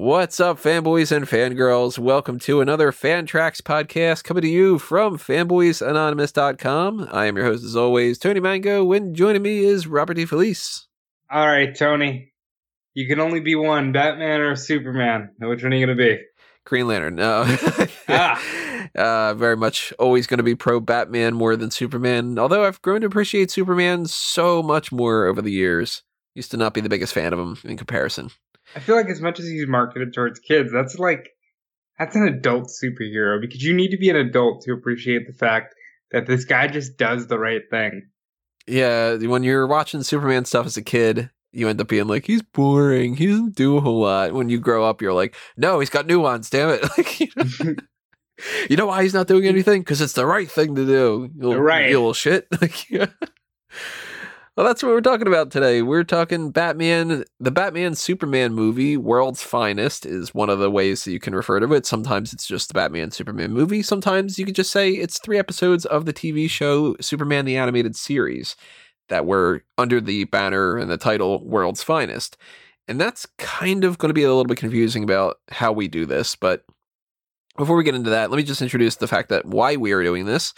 What's up, fanboys and fangirls? Welcome to another Fantrax podcast coming to you from FanboysAnonymous.com. I am your host, as always, Tony Mango. When joining me is Robert DeFelice. All right, Tony. You can only be one, Batman or Superman. Now, which one are you going to be? Green Lantern. No. Very much always going to be pro Batman more than Superman, although I've grown to appreciate Superman so much more over the years. Used to not be the biggest fan of him in comparison. I feel like as much as he's marketed towards kids, that's an adult superhero, because you need to be an adult to appreciate the fact that this guy just does the right thing. Yeah, when you're watching Superman stuff as a kid, you end up being like, he's boring, he doesn't do a whole lot. When you grow up, you're like, no, he's got nuance, damn it. Like, you know why he's not doing anything? Because it's the right thing to do. You little shit. Well, that's what we're talking about today. We're talking Batman. The Batman-Superman movie, World's Finest, is one of the ways that you can refer to it. Sometimes it's just the Batman-Superman movie. Sometimes you could just say it's 3 episodes of the TV show Superman the Animated Series that were under the banner and the title World's Finest. And that's kind of going to be a little bit confusing about how we do this. But before we get into that, let me just introduce the fact that why we are doing this.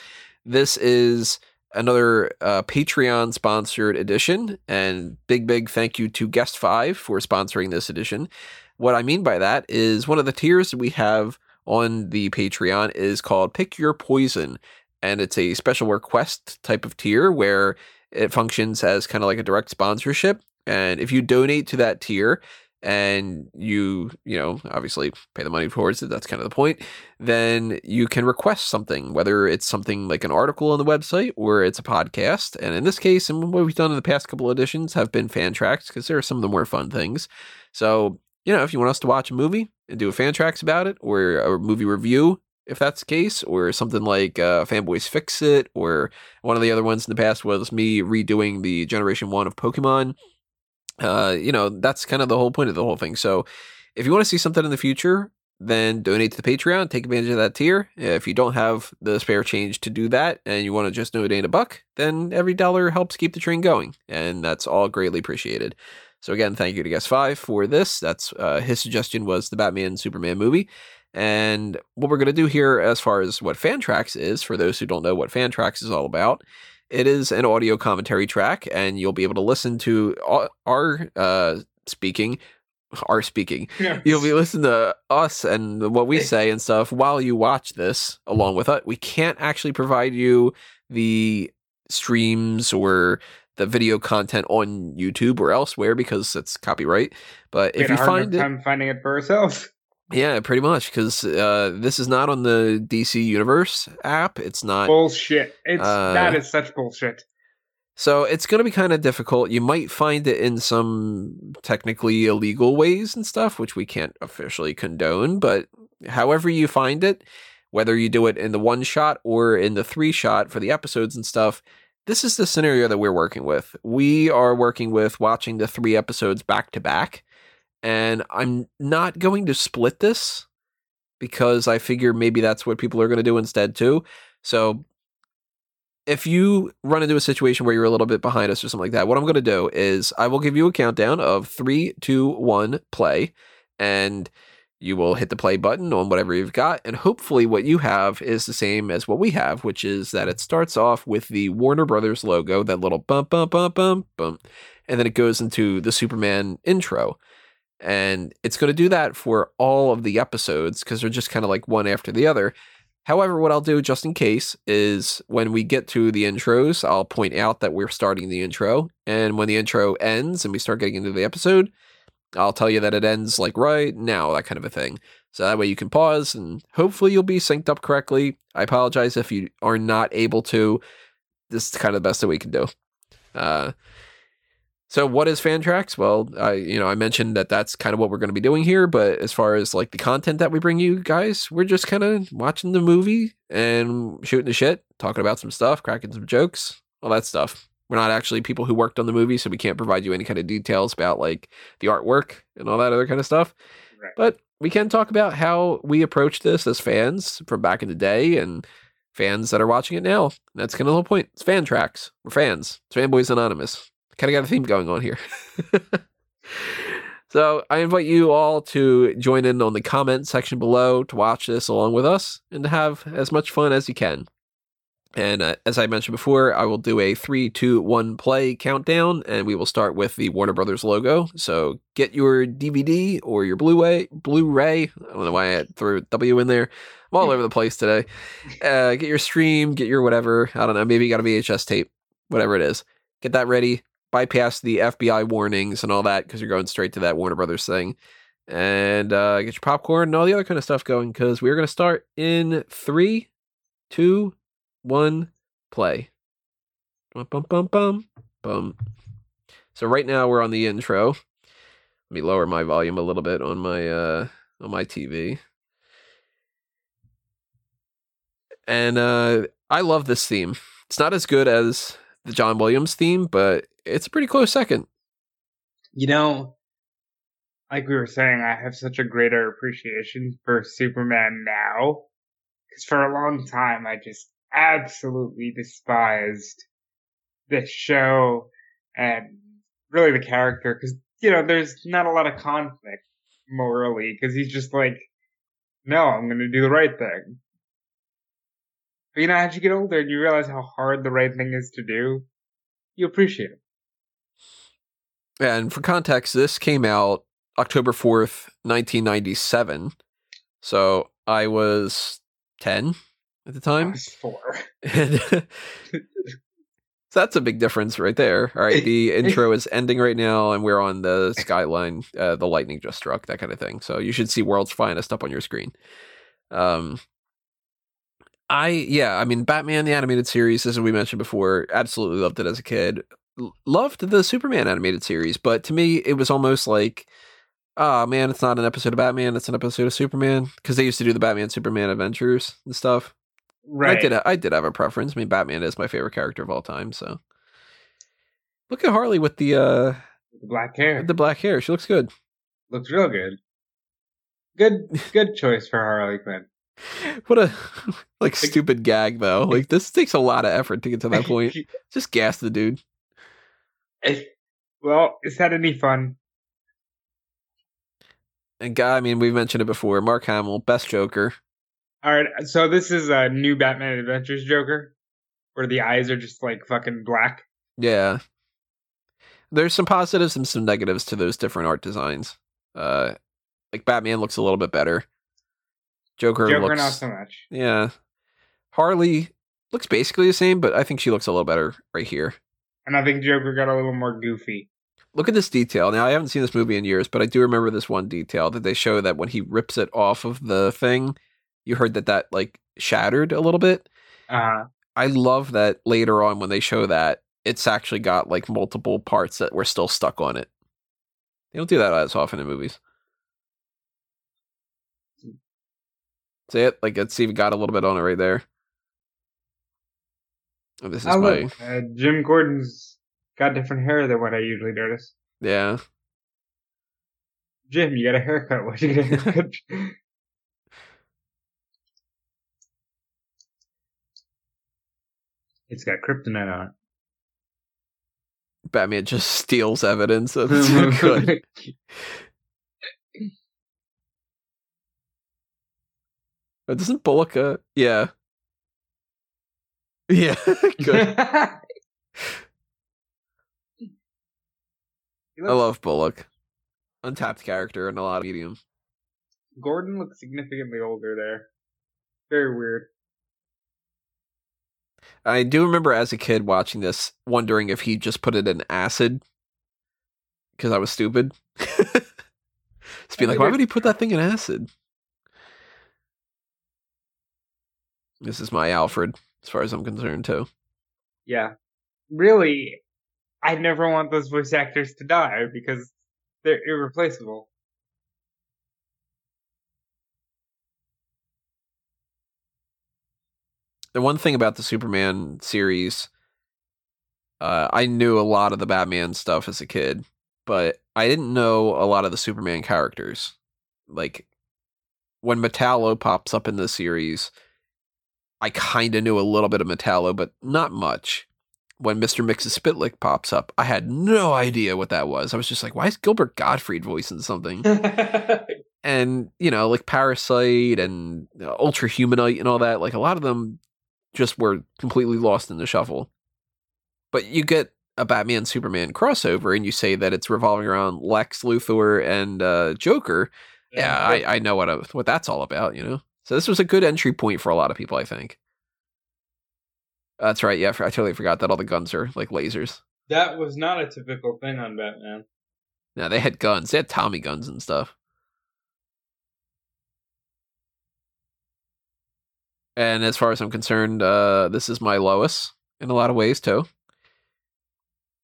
This is another Patreon sponsored edition, and big thank you to Guest Five for sponsoring this edition. What I mean by that is one of the tiers that we have on the Patreon is called Pick Your Poison, and it's a special request type of tier where it functions as kind of like a direct sponsorship. And if you donate to that tier and you obviously pay the money towards it, that's kind of the point, then you can request something, whether it's something like an article on the website or it's a podcast. And in this case, and what we've done in the past couple of editions have been fan tracks, because there are some of the more fun things. So, if you want us to watch a movie and do a fan tracks about it, or a movie review, if that's the case, or something like Fanboys Fix It, or one of the other ones in the past was me redoing the Generation 1 of Pokemon. That's kind of the whole point of the whole thing. So if you want to see something in the future, then donate to the Patreon, take advantage of that tier. If you don't have the spare change to do that and you want to just donate $1, then every dollar helps keep the train going. And that's all greatly appreciated. So again, thank you to Guest Five for this. That's his suggestion was the Batman Superman movie. And what we're going to do here as far as what Fantrax is, for those who don't know what Fantrax is all about, it is an audio commentary track, and you'll be able to listen to our speaking. Yes. You'll be listening to us and what we say and stuff while you watch this along with us. We can't actually provide you the streams or the video content on YouTube or elsewhere because it's copyright. But if you find it, finding it for ourselves. Yeah, pretty much, because this is not on the DC Universe app. It's not. Bullshit. That is such bullshit. So it's going to be kind of difficult. You might find it in some technically illegal ways and stuff, which we can't officially condone. But however you find it, whether you do it in the 1-shot or in the 3-shot for the episodes and stuff, this is the scenario that we're working with. We are working with watching the 3 episodes back to back. And I'm not going to split this because I figure maybe that's what people are going to do instead too. So if you run into a situation where you're a little bit behind us or something like that, what I'm going to do is I will give you a countdown of 3, 2, 1, play, and you will hit the play button on whatever you've got. And hopefully what you have is the same as what we have, which is that it starts off with the Warner Brothers logo, that little bump, bump, bump, bump, bump. And then it goes into the Superman intro. And it's going to do that for all of the episodes because they're just kind of like one after the other. However, what I'll do just in case is when we get to the intros, I'll point out that we're starting the intro. And when the intro ends and we start getting into the episode, I'll tell you that it ends like right now, that kind of a thing. So that way you can pause and hopefully you'll be synced up correctly. I apologize if you are not able to. This is kind of the best that we can do. So what is Fantrax? Well, I mentioned that that's kind of what we're going to be doing here. But as far as like the content that we bring you guys, we're just kind of watching the movie and shooting the shit, talking about some stuff, cracking some jokes, all that stuff. We're not actually people who worked on the movie, so we can't provide you any kind of details about like the artwork and all that other kind of stuff. Right. But we can talk about how we approach this as fans from back in the day and fans that are watching it now. That's kind of the whole point. It's Fantrax. We're fans. It's Fanboys Anonymous. Kind of got a theme going on here. So I invite you all to join in on the comment section below to watch this along with us and to have as much fun as you can. And as I mentioned before, I will do a 3, 2, 1 play countdown, and we will start with the Warner Brothers logo. So get your DVD or your Blu-ray. I don't know why I threw a W in there. I'm all over the place today. Get your stream, get your whatever. I don't know. Maybe you got a VHS tape, whatever it is. Get that ready. Bypass the FBI warnings and all that, because you're going straight to that Warner Brothers thing. And get your popcorn and all the other kind of stuff going, because we're going to start in 3, 2, 1, play. Bum, bum, bum, bum, bum. So right now we're on the intro. Let me lower my volume a little bit on my TV. And I love this theme. It's not as good as the John Williams theme, but it's a pretty close second. You know, like we were saying, I have such a greater appreciation for Superman now, because for a long time I just absolutely despised this show and really the character, because, you know, there's not a lot of conflict morally, because he's just like, no, I'm going to do the right thing. But, you know, as you get older and you realize how hard the right thing is to do, you appreciate it. And for context, this came out October 4th, 1997. So I was 10 at the time. I was 4. And so that's a big difference right there. All right, the intro is ending right now, and we're on the skyline. The lightning just struck, that kind of thing. So you should see World's Finest up on your screen. Batman the Animated Series, as we mentioned before, absolutely loved it as a kid. Loved the Superman animated series, but to me, it was almost like, oh man, it's not an episode of Batman, it's an episode of Superman, because they used to do the Batman-Superman adventures and stuff. Right. I did have a preference. I mean, Batman is my favorite character of all time, so. Look at Harley with the black hair. With the black hair. She looks good. Looks real good. Good choice for Harley Quinn. What a stupid gag though. Like, this takes a lot of effort to get to that point. Just gas the dude. Well, is that any fun? And guy, I mean, we've mentioned it before. Mark Hamill, best Joker. All right, so this is a new Batman Adventures Joker, where the eyes are just like fucking black. Yeah. There's some positives and some negatives to those different art designs. Like Batman looks a little bit better. Joker looks, not so much. Yeah. Harley looks basically the same, but I think she looks a little better right here. And I think Joker got a little more goofy. Look at this detail. Now, I haven't seen this movie in years, but I do remember this one detail that they show, that when he rips it off of the thing, you heard that like shattered a little bit. Uh-huh. I love that later on when they show that, it's actually got like multiple parts that were still stuck on it. They don't do that as often in movies. See it? Like, it's even got a little bit on it right there. Oh, this is Jim Gordon's got different hair than what I usually notice. Yeah. Jim, you got a haircut. What you gonna do? It's got kryptonite on it. Batman just steals evidence. That's so good. Oh, doesn't Bullock? Yeah, good. I love Bullock. Untapped character in a lot of mediums. Gordon looks significantly older there. Very weird. I do remember as a kid watching this, wondering if he just put it in acid, because I was stupid. Just being like, why would he put that thing in acid? This is my Alfred, as far as I'm concerned, too. Yeah. Really, I never want those voice actors to die, because they're irreplaceable. The one thing about the Superman series, I knew a lot of the Batman stuff as a kid, but I didn't know a lot of the Superman characters. Like, when Metallo pops up in the series, I kind of knew a little bit of Metallo, but not much. when Mr. Mix's Spitlick pops up, I had no idea what that was. I was just like, why is Gilbert Gottfried voicing something? And, you know, like Parasite and Ultra Humanite and all that, like a lot of them just were completely lost in the shuffle. But you get a Batman-Superman crossover and you say that it's revolving around Lex Luthor and Joker. Yeah, I know what that's all about, you know? So this was a good entry point for a lot of people, I think. That's right, yeah, I totally forgot that all the guns are like lasers. That was not a typical thing on Batman. No, they had guns. They had Tommy guns and stuff. And as far as I'm concerned, this is my Lois in a lot of ways, too.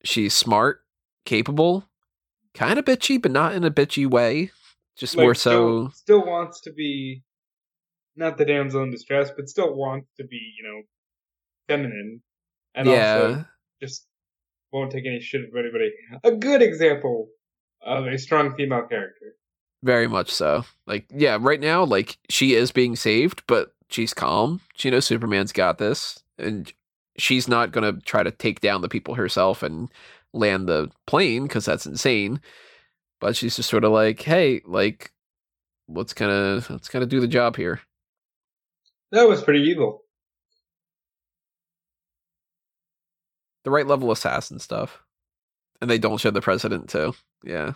She's smart, capable, kind of bitchy, but not in a bitchy way. Just like, more so... Still wants to be, not the damsel in distress, but still wants to be, you know, feminine. And also just won't take any shit from anybody. A good example of a strong female character. Very much so. Like, yeah, right now, like, she is being saved, but... she's calm. She knows Superman's got this, and she's not going to try to take down the people herself and land the plane, because that's insane. But she's just sort of like, hey, like, let's kind of do the job here. That was pretty evil. The right level assassin stuff. And they don't show the president, too. Yeah.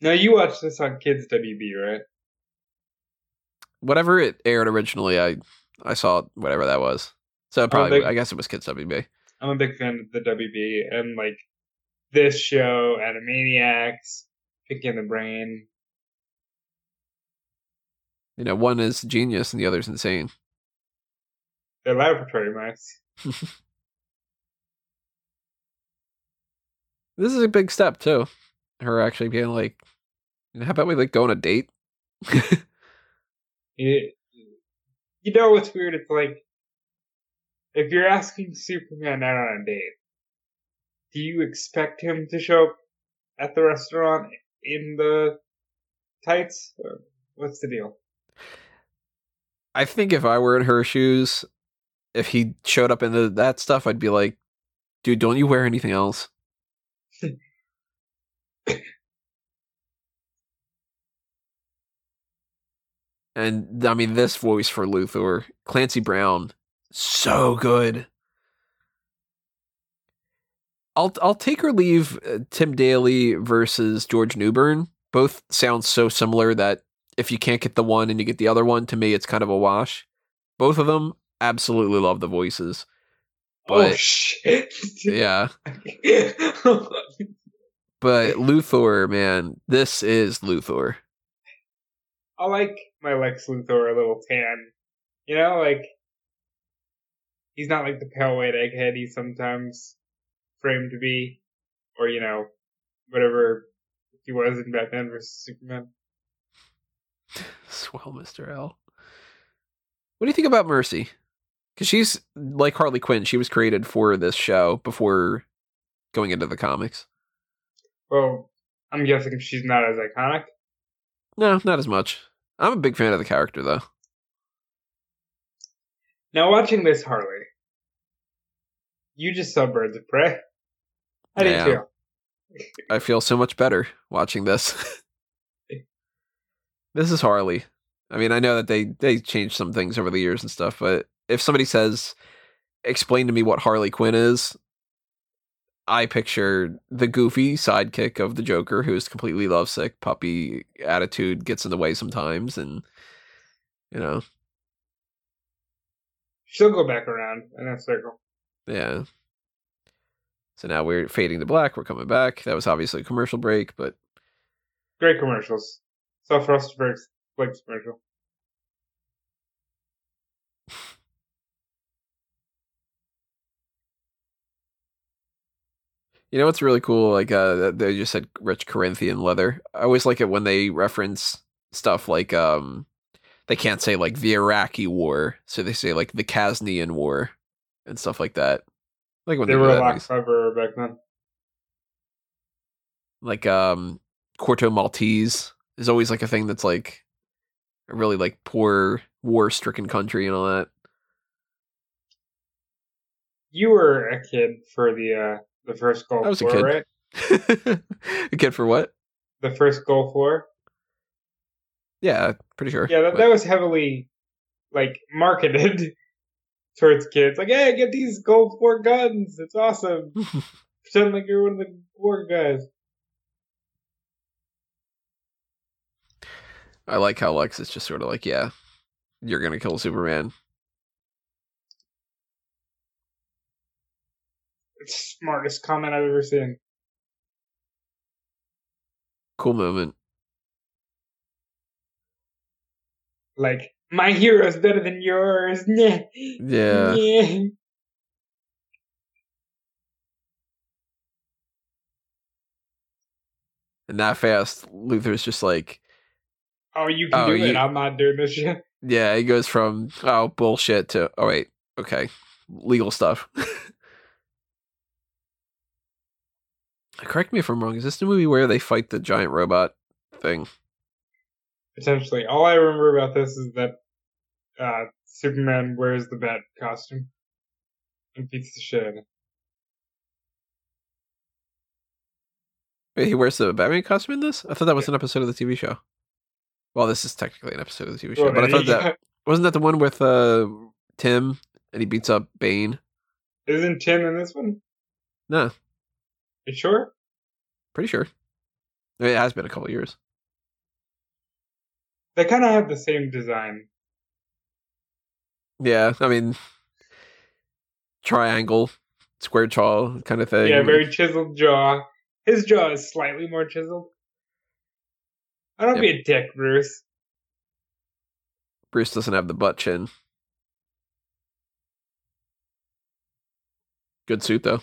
Now, you watched this on Kids WB, right? Whatever it aired originally, I saw whatever that was. So probably, I guess it was Kids WB. I'm a big fan of the WB, and like this show, Animaniacs, Picking the Brain. You know, one is genius and the other's insane. Their laboratory mice. This is a big step, too. Her actually being like, how about we like go on a date? You know what's weird? It's like, if you're asking Superman out on a date, do you expect him to show up at the restaurant in the tights? What's the deal? I think if I were in her shoes, if he showed up in that stuff, I'd be like, dude, don't you wear anything else? And I mean, this voice for Luthor, Clancy Brown, so good. I'll take or leave Tim Daly versus George Newbern. Both sound so similar that if you can't get the one and you get the other one, to me, it's kind of a wash. Both of them, absolutely love the voices. But, oh shit! Yeah. But Luthor, man, this is Luthor. I like my Lex Luthor a little tan. You know, like, he's not like the pale white egghead he's sometimes framed to be. Or, you know, whatever he was in Batman vs. Superman. Swell, Mr. L. What do you think about Mercy? Because she's like Harley Quinn. She was created for this show before going into the comics. Well, I'm guessing she's not as iconic. No, not as much. I'm a big fan of the character, though. Now, watching this, Harley, you just saw Birds of Prey. How do you feel? I feel so much better watching this. This is Harley. I mean, I know that they changed some things over the years and stuff, but if somebody says, explain to me what Harley Quinn is, I picture the goofy sidekick of the Joker, who is completely lovesick, puppy attitude, gets in the way sometimes, and, you know. She'll go back around in a circle. Yeah. So now we're fading to black, we're coming back. That was obviously a commercial break, but... great commercials. Saw Frostberg's Blake's commercial. You know what's really cool? Like, they just said rich Corinthian leather. I always like it when they reference stuff like, they can't say, like, the Iraqi War. So they say, like, the Khaznian War and stuff like that. Like when they were a lot cleverer back then. Like, Corto Maltese is always, like, a thing that's, like, a really, like, poor, war-stricken country and all that. you were a kid for the first Gulf War, right? A kid for what? The first Gulf War? Yeah, pretty sure. Yeah, that was heavily like marketed towards kids. Like, hey, get these Gulf War guns. It's awesome. Pretend like you're one of the war guys. I like how Lex is just sort of like, yeah, you're going to kill Superman. It's the smartest comment I've ever seen. Cool moment. Like, my hero's better than yours. Yeah. And that fast, Luthor's just like, oh, you can do it. I'm not doing this shit. Yeah, he goes from, oh, bullshit to, oh, wait, okay, legal stuff. Correct me if I'm wrong. Is this the movie where they fight the giant robot thing? Potentially. All I remember about this is that Superman wears the bat costume and beats the shit out of him. Wait, he wears the Batman costume in this? I thought that was an episode of the TV show. Well, this is technically an episode of the TV show, but I thought that wasn't that the one with Tim and he beats up Bane. Isn't Tim in this one? No. You sure? Pretty sure. I mean, it has been a couple years. They kind of have the same design. Yeah, I mean, triangle, square jaw kind of thing. Yeah, very chiseled jaw. His jaw is slightly more chiseled. I don't be a dick, Bruce. Bruce doesn't have the butt chin. Good suit, though.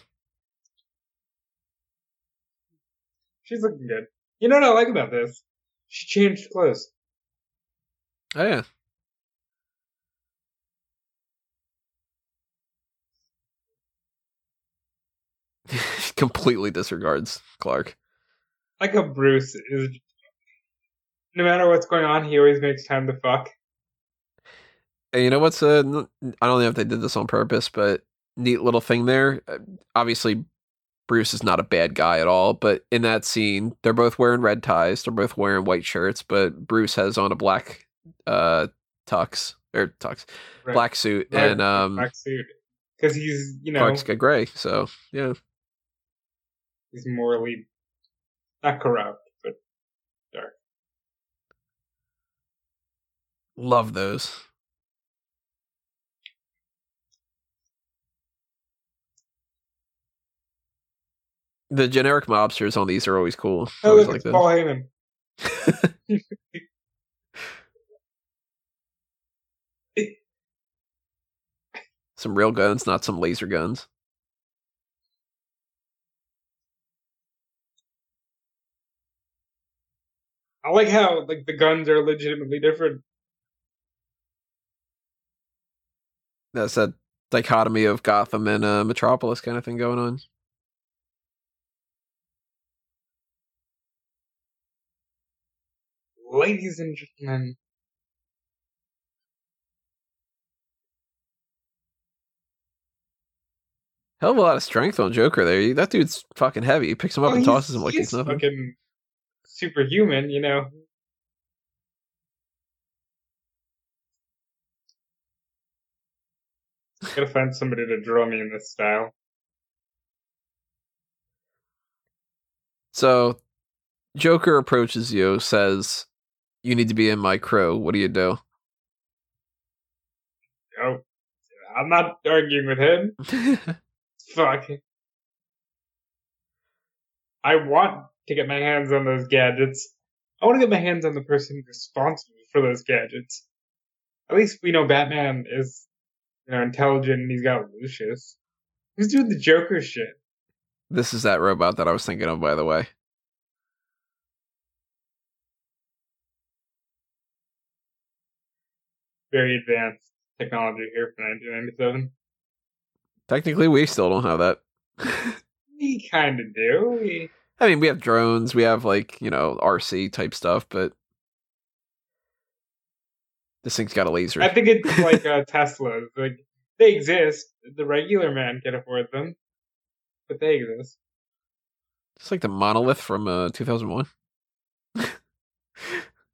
She's looking good. You know what I like about this? She changed clothes. Oh, yeah. Completely disregards Clark. Like how Bruce is, no matter what's going on, he always makes time to fuck. And you know what's I don't know if they did this on purpose, but neat little thing there. Obviously, Bruce is not a bad guy at all, but in that scene, they're both wearing red ties, they're both wearing white shirts, but Bruce has on a black tux, right. Black suit, right. And black suit because he's, you know, Clark's got gray, so yeah, he's morally not corrupt, but dark. Love those. The generic mobsters on these are always cool. Oh, look, it's like Paul Heyman. Some real guns, not some laser guns. I like how the guns are legitimately different. That's that dichotomy of Gotham and Metropolis kind of thing going on. Ladies and gentlemen. Hell of a lot of strength on Joker there. That dude's fucking heavy. He picks him up and tosses him like he's nothing. Fucking superhuman, you know. Gotta find somebody to draw me in this style. So, Joker approaches you, says, "You need to be in my crew." What do you do? Oh, I'm not arguing with him. Fuck. I want to get my hands on those gadgets. I want to get my hands on the person responsible for those gadgets. At least we know Batman is, you know, intelligent and he's got Lucius. Who's doing the Joker shit? This is that robot that I was thinking of, by the way. Very advanced technology here for 1997. Technically, we still don't have that. We kind of do. I mean, we have drones, we have, like, you know, RC type stuff, but this thing's got a laser. I think it's like Tesla. Like, They exist. The regular man can afford them, but they exist. It's like the monolith from 2001.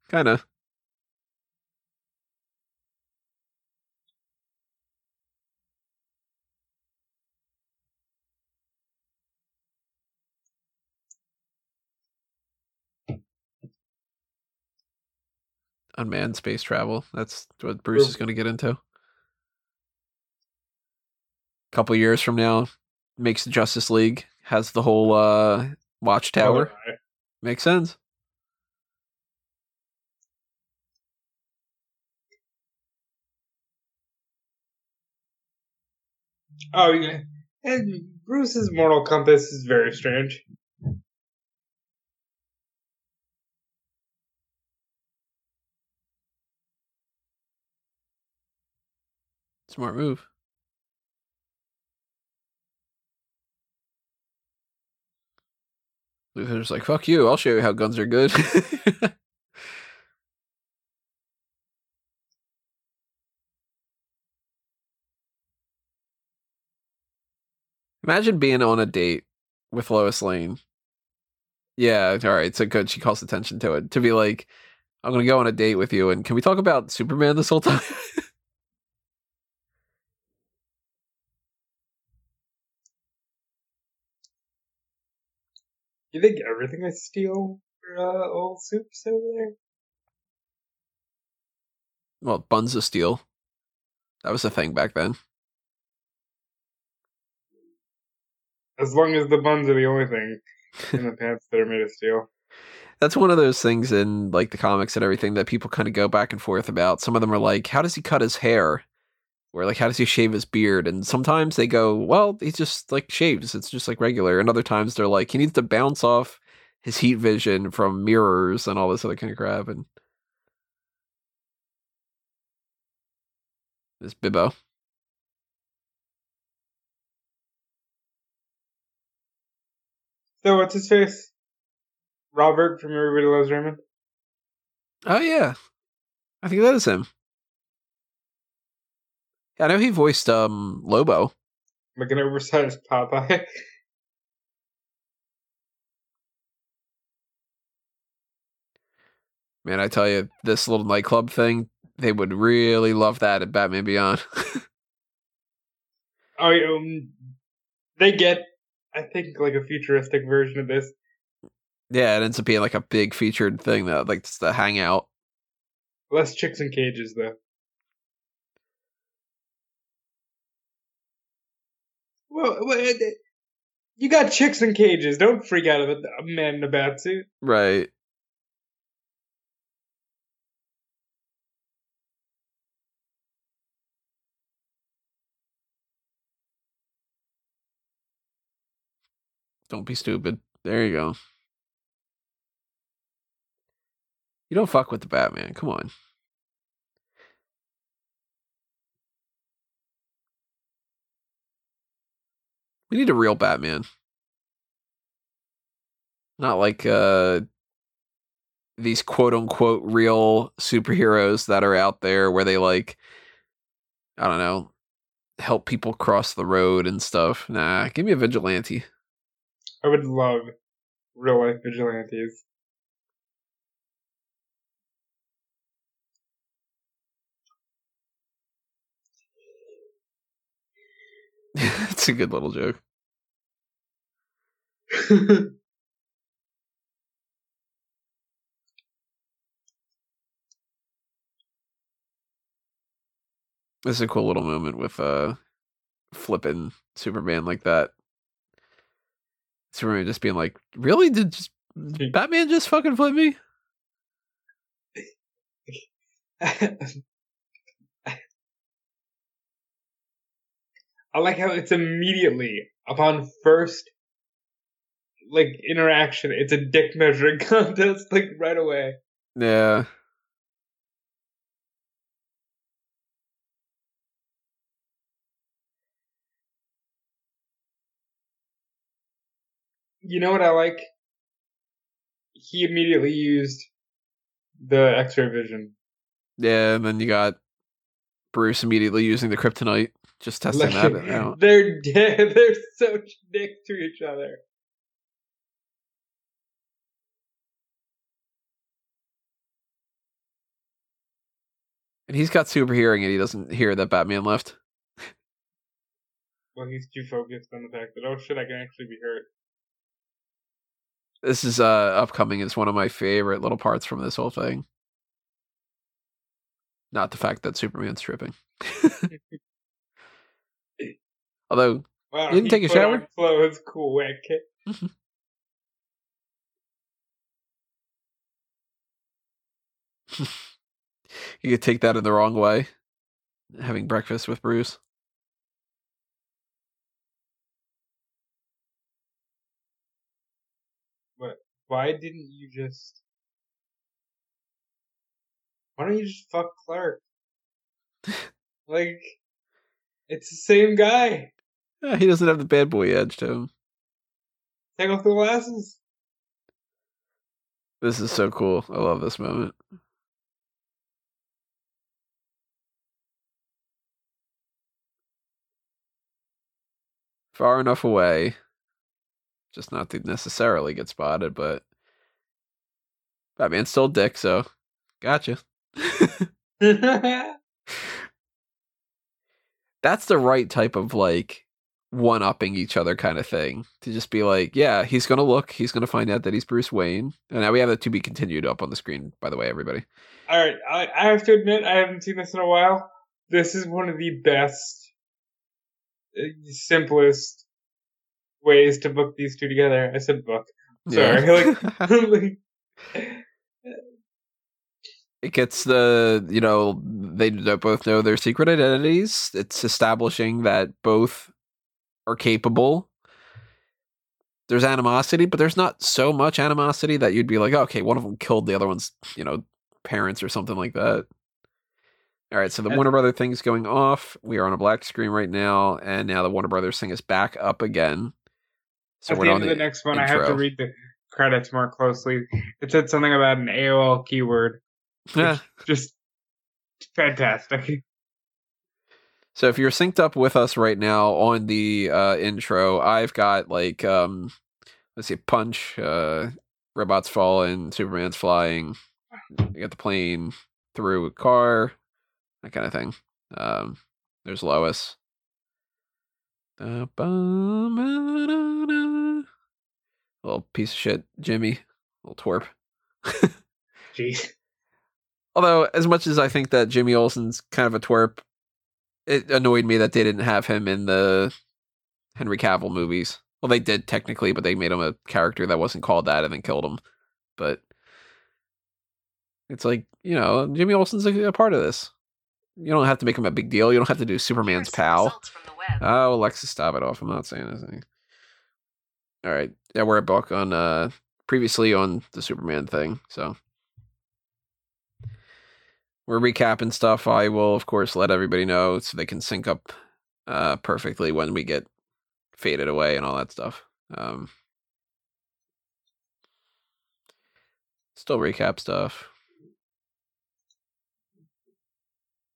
Kind of. Unmanned space travel. That's what Bruce is going to get into. A couple years from now, makes the Justice League, has the whole watchtower. Oh, right. Makes sense. Oh, yeah. And Bruce's moral compass is very strange. Smart move. Luthor's like, fuck you, I'll show you how guns are good. Imagine being on a date with Lois Lane. Yeah, alright, so good, she calls attention to it. To be like, I'm gonna go on a date with you, and can we talk about Superman this whole time? You think everything I steal for old soups over there? Well, buns of steel. That was a thing back then. As long as the buns are the only thing in the pants that are made of steel. That's one of those things in like the comics and everything that people kind of go back and forth about. Some of them are like, how does he cut his hair? Or like, how does he shave his beard? And sometimes they go, well, he just like shaves. It's just like regular. And other times they're like, he needs to bounce off his heat vision from mirrors and all this other kind of crap. And this Bibbo. So what's his face? Robert from Everybody Loves Raymond. Oh yeah, I think that is him. I know he voiced Lobo. Like an oversized Popeye. Man, I tell you, this little nightclub thing, they would really love that at Batman Beyond. They get, I think, like a futuristic version of this. Yeah, it ends up being like a big featured thing, though, like it's the hangout. Less chicks in cages, though. Well, you got chicks in cages. Don't freak out about a man in a bat suit. Right. Don't be stupid. There you go. You don't fuck with the Batman. Come on. We need a real Batman. Not like these quote-unquote real superheroes that are out there where they, like, I don't know, help people cross the road and stuff. Nah, give me a vigilante. I would love real-life vigilantes. That's a good little joke. This is a cool little moment with flipping Superman like that. Superman just being like, really? Did Batman just fucking flip me? I like how it's immediately upon first like interaction, it's a dick measuring contest like right away. Yeah. You know what I like? He immediately used the X-ray vision. Yeah, and then you got Bruce immediately using the kryptonite. Just testing that out. They're so next to each other. And he's got super hearing, and he doesn't hear that Batman left. Well, he's too focused on the fact that, oh shit, I can actually be hurt. This is upcoming. It's one of my favorite little parts from this whole thing. Not the fact that Superman's tripping. Although, wow, he didn't take a shower. Clothes quick. You could take that in the wrong way. Having breakfast with Bruce. Why didn't you just... Why don't you just fuck Clark? Like, it's the same guy. Yeah, he doesn't have the bad boy edge to him. Take off the glasses. This is so cool. I love this moment. Far enough away. Just not to necessarily get spotted, but Batman's still dick, so gotcha. That's the right type of like one-upping each other kind of thing. To just be like, yeah, he's going to look. He's going to find out that he's Bruce Wayne. And now we have that to be continued up on the screen, by the way, everybody. All right. I have to admit, I haven't seen this in a while. This is one of the best, simplest ways to book these two together. I said book. Sorry. Yeah. It gets the, you know, they both know their secret identities. It's establishing that both are capable. There's animosity, but there's not so much animosity that you'd be like, oh, okay, one of them killed the other one's, you know, parents or something like that. All right, so the Warner Brothers thing's going off. We are on a black screen right now, and now the Warner Brothers thing is back up again. So at the end of the next one, intro. I have to read the credits more closely. It said something about an AOL keyword. Yeah. Just fantastic. So if you're synced up with us right now on the intro, I've got like, let's see, Punch, robots falling, Superman's flying. You got the plane through a car, that kind of thing. There's Lois. Little piece of shit, Jimmy. Little twerp. Jeez. Although, as much as I think that Jimmy Olsen's kind of a twerp, it annoyed me that they didn't have him in the Henry Cavill movies. Well, they did technically, but they made him a character that wasn't called that and then killed him. But it's like, you know, Jimmy Olsen's a part of this. You don't have to make him a big deal. You don't have to do Superman's pal. Oh, Alexis, stop it off. I'm not saying anything. All right. Yeah, we're back on previously on the Superman thing. So we're recapping stuff. I will, of course, let everybody know so they can sync up perfectly when we get faded away and all that stuff. Still recap stuff.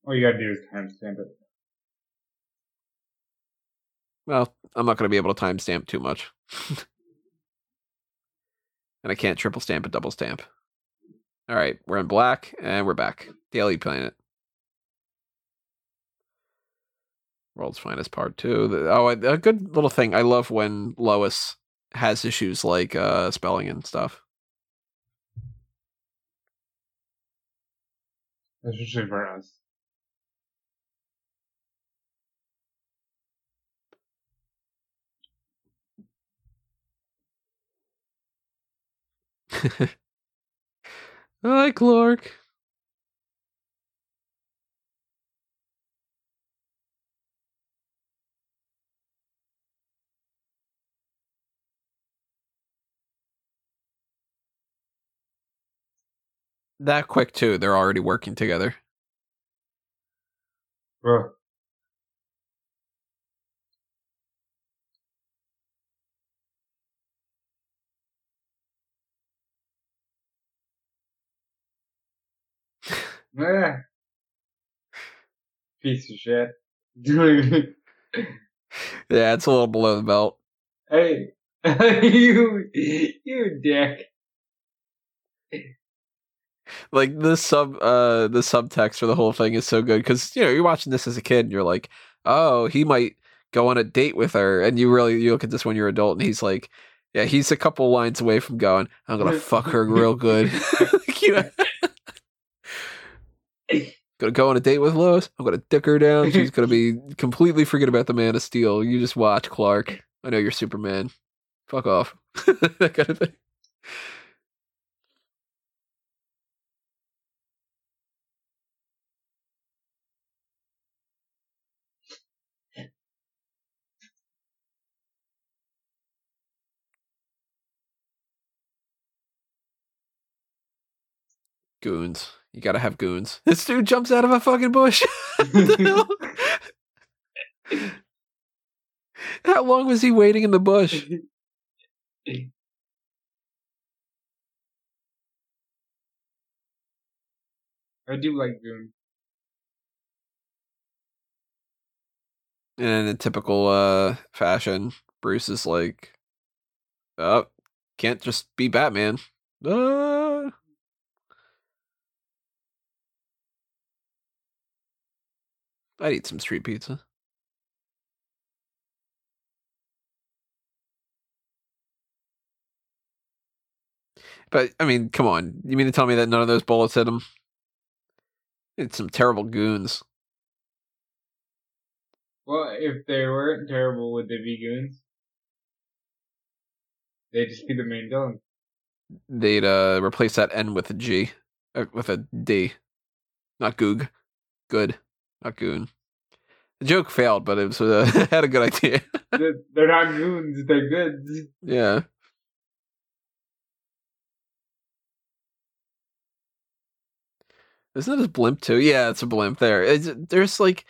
All you gotta do is timestamp it. Well, I'm not gonna be able to timestamp too much. And I can't triple stamp and double stamp. Alright, we're in black, and we're back. Daily Planet. World's Finest Part 2. Oh, a good little thing. I love when Lois has issues like spelling and stuff. That's usually for us. Hi, Clark. That quick, too. They're already working together. Piece of shit. Yeah, it's a little below the belt. Hey, you dick. Like the subtext for the whole thing is so good because, you know, you're watching this as a kid and you're like, oh, he might go on a date with her, and you look at this when you're an adult and he's like, yeah, he's a couple lines away from going, I'm gonna fuck her real good. Gonna go on a date with Lois. I'm gonna dick her down. She's gonna be completely forget about the Man of Steel. You just watch, Clark. I know you're Superman. Fuck off. That kind of thing. Goons. You gotta have goons. This dude jumps out of a fucking bush. How long was he waiting in the bush? I do like goons. And in typical fashion, Bruce is like, oh, can't just be Batman. I'd eat some street pizza. But, I mean, come on. You mean to tell me that none of those bullets hit him? It's some terrible goons. Well, if they weren't terrible, would they be goons? They'd just be the main villain. They'd replace that N with a G. With a D. Not goog. Good. Not goon. The joke failed, but it was, had a good idea. They're not goons, they're goods. Yeah. Isn't it a blimp too? Yeah, it's a blimp there. There's like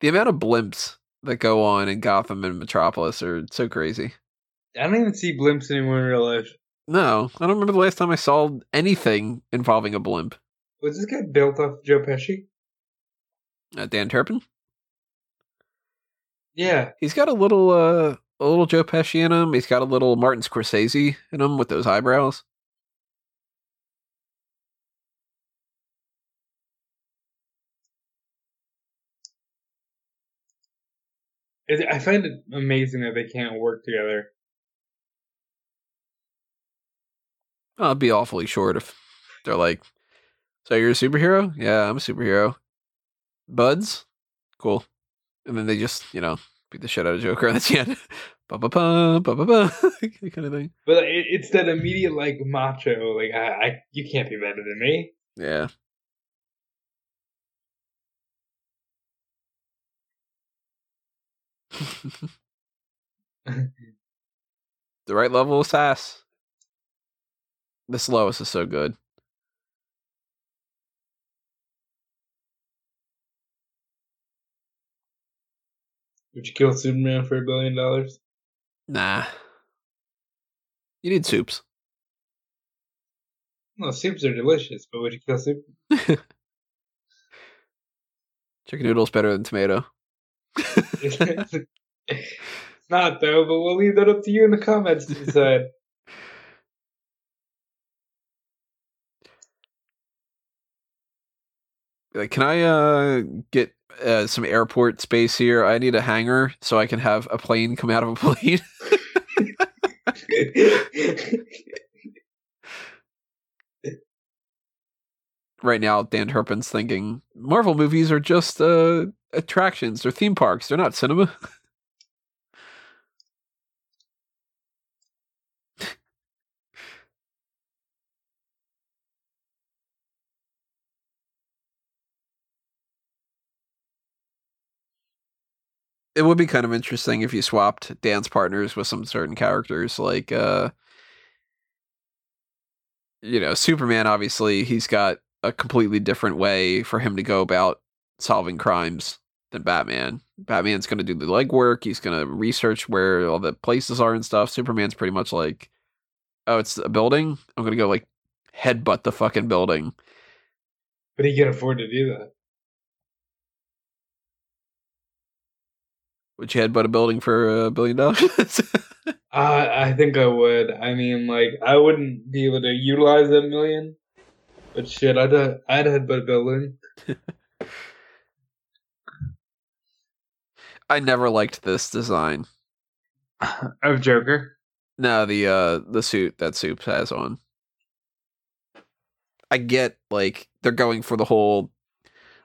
the amount of blimps that go on in Gotham and Metropolis are so crazy. I don't even see blimps anymore in real life. No, I don't remember the last time I saw anything involving a blimp. Was this guy built off Joe Pesci? Dan Turpin? Yeah. He's got a little Joe Pesci in him. He's got a little Martin Scorsese in him with those eyebrows. I find it amazing that they can't work together. I'll be awfully short if they're like, so you're a superhero? Yeah, I'm a superhero. Buds? Cool. And then they just, you know, beat the shit out of Joker and that's the end. Ba-ba-ba, ba-ba-ba, kind of thing. But it's that immediate, like, macho, like, you can't be better than me. Yeah. The right level of sass. This Lois is so good. Would you kill Superman for $1 billion? Nah. You need soups. Well, soups are delicious, but would you kill Superman? Chicken noodle's better than tomato. It's not, though, but we'll leave that up to you in the comments to decide. Like, can I get some airport space here? I need a hangar so I can have a plane come out of a plane. Right now, Dan Turpin's thinking Marvel movies are just attractions. They're theme parks. They're not cinema. It would be kind of interesting if you swapped dance partners with some certain characters, like, you know, Superman, obviously, he's got a completely different way for him to go about solving crimes than Batman. Batman's going to do the legwork. He's going to research where all the places are and stuff. Superman's pretty much like, oh, it's a building? I'm going to go, like, headbutt the fucking building. But he can afford to do that. Would you headbutt a building for $1 billion? I think I would. I mean, like, I wouldn't be able to utilize that million, but shit, I'd headbutt a building. I never liked this design of Joker. No, the suit that Soup has on. I get, like, they're going for the whole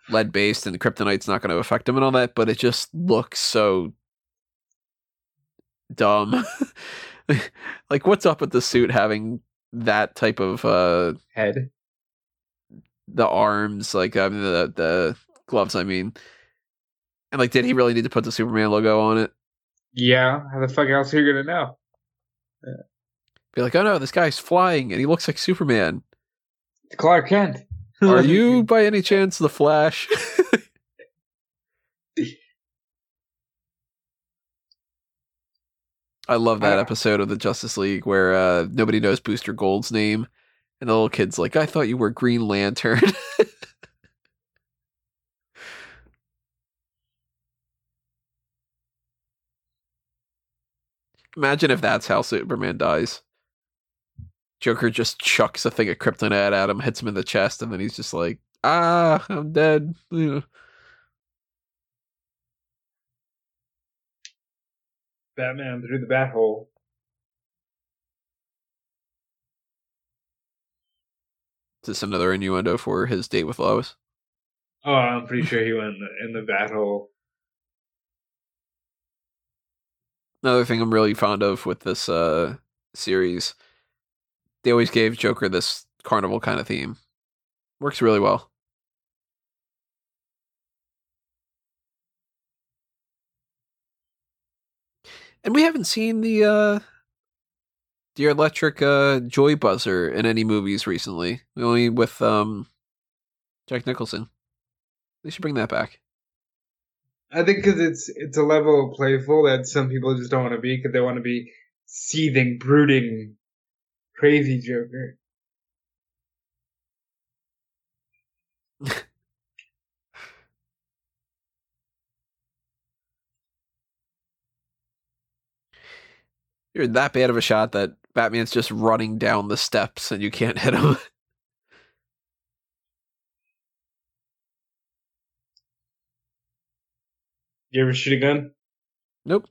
lead based and the kryptonite's not going to affect him and all that, but it just looks so dumb. Like, what's up with the suit having that type of head? The arms, like, I mean, the gloves, I mean. And, like, did he really need to put the Superman logo on it? Yeah. How the fuck else are you going to know? Be like, oh no, this guy's flying and he looks like Superman. It's Clark Kent. Are you, by any chance, the Flash? I love that episode of the Justice League where nobody knows Booster Gold's name. And the little kid's like, I thought you were Green Lantern. Imagine if that's how Superman dies. Joker just chucks a thing of kryptonite at him, hits him in the chest, and then he's just like, ah, I'm dead. Batman through the bat hole. Is this another innuendo for his date with Lois? Oh, I'm pretty sure he went in the bat hole. Another thing I'm really fond of with this series, they always gave Joker this carnival kind of theme. Works really well. And we haven't seen the electric joy buzzer in any movies recently. Only with Jack Nicholson. They should bring that back. I think because it's a level of playful that some people just don't want to be, because they want to be seething, brooding, crazy Joker. You're that bad of a shot that Batman's just running down the steps and you can't hit him. You ever shoot a gun? Nope.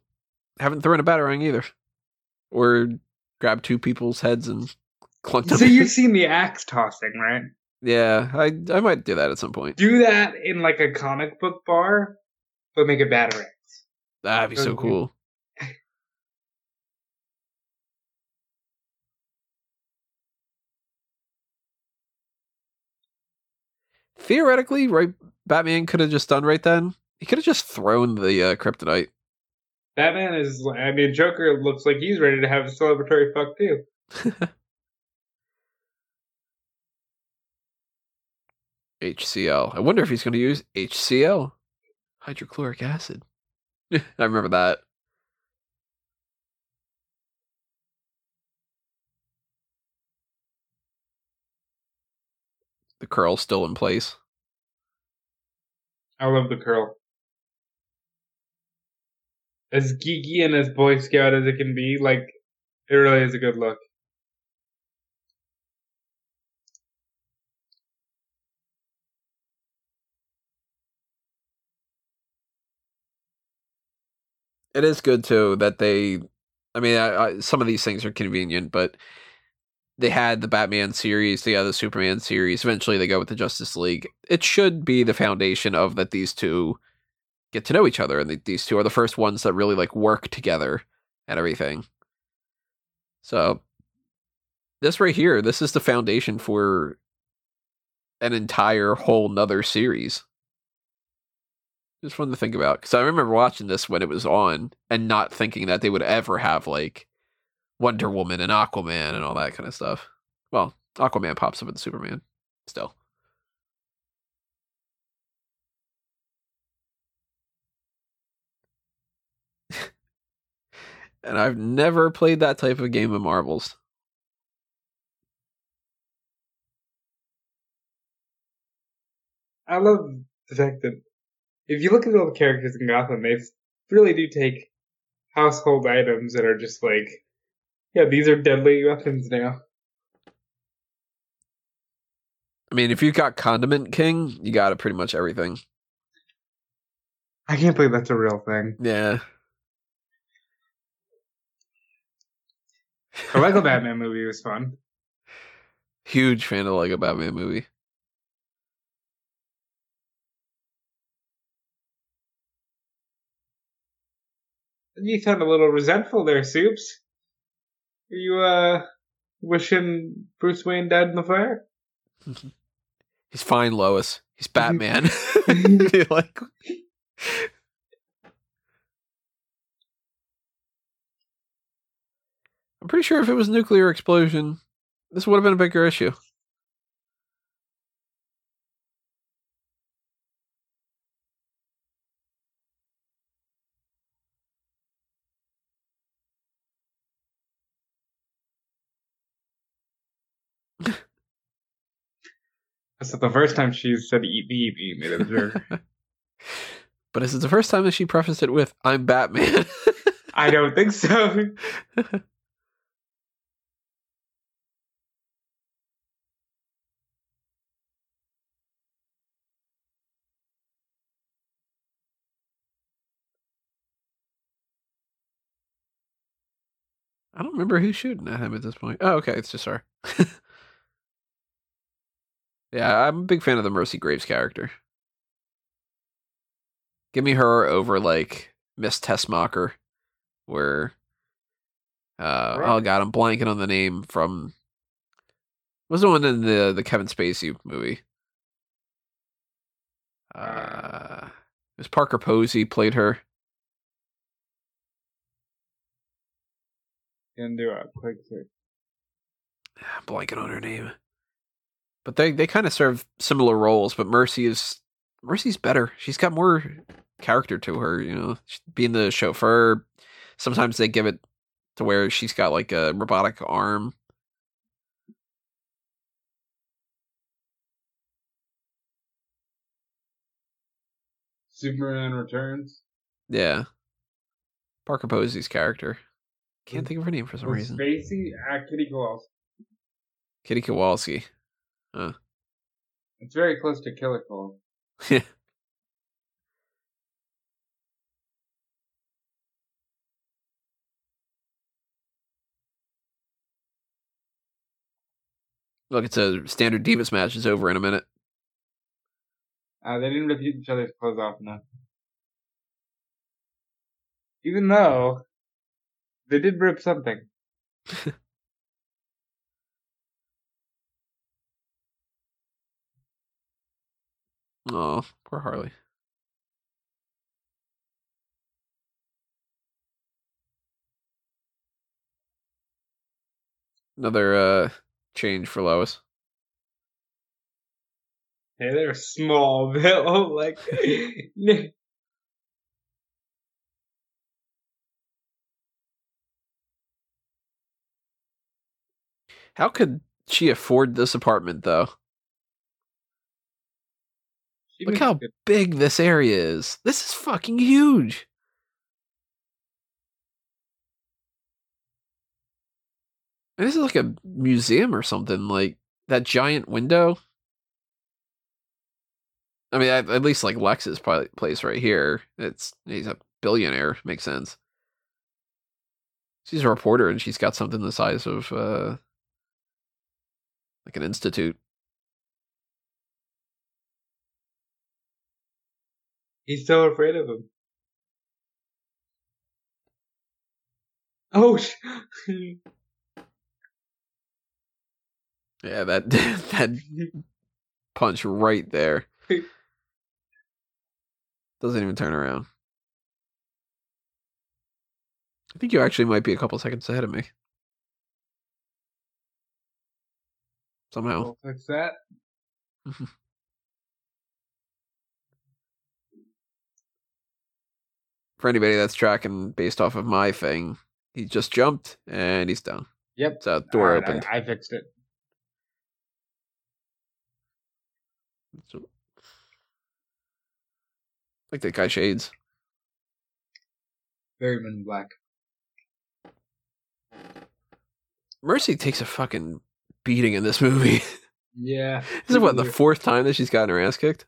Haven't thrown a batarang either. Or grabbed two people's heads and clunked them. So you've seen the axe tossing, right? Yeah, I might do that at some point. Do that in like a comic book bar, but make a batarang. That'd be so cool. Theoretically, right? Batman could have just done right then. He could have just thrown the kryptonite. Batman is... I mean, Joker looks like he's ready to have a celebratory fuck, too. HCl. I wonder if he's going to use HCl. Hydrochloric acid. I remember that. The curl's still in place. I love the curl. As geeky and as Boy Scout as it can be, like, it really is a good look. It is good, too, that they... I mean, some of these things are convenient, but they had the Batman series, they had the Superman series. Eventually, they go with the Justice League. It should be the foundation of that these two get to know each other, and these two are the first ones that really like work together and everything. So this right here, this is the foundation for an entire whole nother series. Just fun to think about, because I remember watching this when it was on and not thinking that they would ever have like Wonder Woman and Aquaman and all that kind of stuff. Well, Aquaman pops up in Superman still. And I've never played that type of game of marbles. I love the fact that if you look at all the characters in Gotham, they really do take household items that are just like, yeah, these are deadly weapons now. I mean, if you've got Condiment King, you got it pretty much everything. I can't believe that's a real thing. Yeah. The Lego Batman movie was fun. Huge fan of the Lego Batman movie. You sound a little resentful there, Soups. Are you wishing Bruce Wayne died in the fire? He's fine, Lois. He's Batman. You're like... I'm pretty sure if it was a nuclear explosion, this would have been a bigger issue. That's not the first time she said "eat me, eat me," made it observe. But this is the first time that she prefaced it with "I'm Batman." I don't think so. I don't remember who's shooting at him at this point. Oh, okay, it's just her. Yeah, I'm a big fan of the Mercy Graves character. Give me her over, like, Miss Tessmacher, where... right. Oh, God, I'm blanking on the name from... What was the one in the Kevin Spacey movie? It was Parker Posey played her. Gonna do a quick search. I'm blanking on her name. But they kind of serve similar roles, but Mercy's better. She's got more character to her, you know, being the chauffeur. Sometimes they give it to where she's got like a robotic arm. Superman Returns? Yeah. Parker Posey's character. Can't think of her name for some reason. Spacey at Kitty Kowalski. Kitty Kowalski. Huh. It's very close to Killer Call. Yeah. Look, it's a standard Divas match. It's over in a minute. They didn't rip each other's clothes off enough. Even though they did rip something. Oh, poor Harley. Another change for Lois. Hey, they're small, Bill. Like, how could she afford this apartment, though? Look how big this area is. This is fucking huge. And this is like a museum or something, like that giant window. I mean, at least like Lex's place right here. He's a billionaire. Makes sense. She's a reporter and she's got something the size of like an institute. He's so afraid of him. Oh! Yeah, that punch right there. Doesn't even turn around. I think you actually might be a couple seconds ahead of me. Somehow. We'll fix that. For anybody that's tracking based off of my thing, he just jumped and he's down. Yep. So door opened. I fixed it. Like that guy shades. Very Men in Black. Mercy takes a fucking beating in this movie. Yeah. This is what, the fourth time that she's gotten her ass kicked?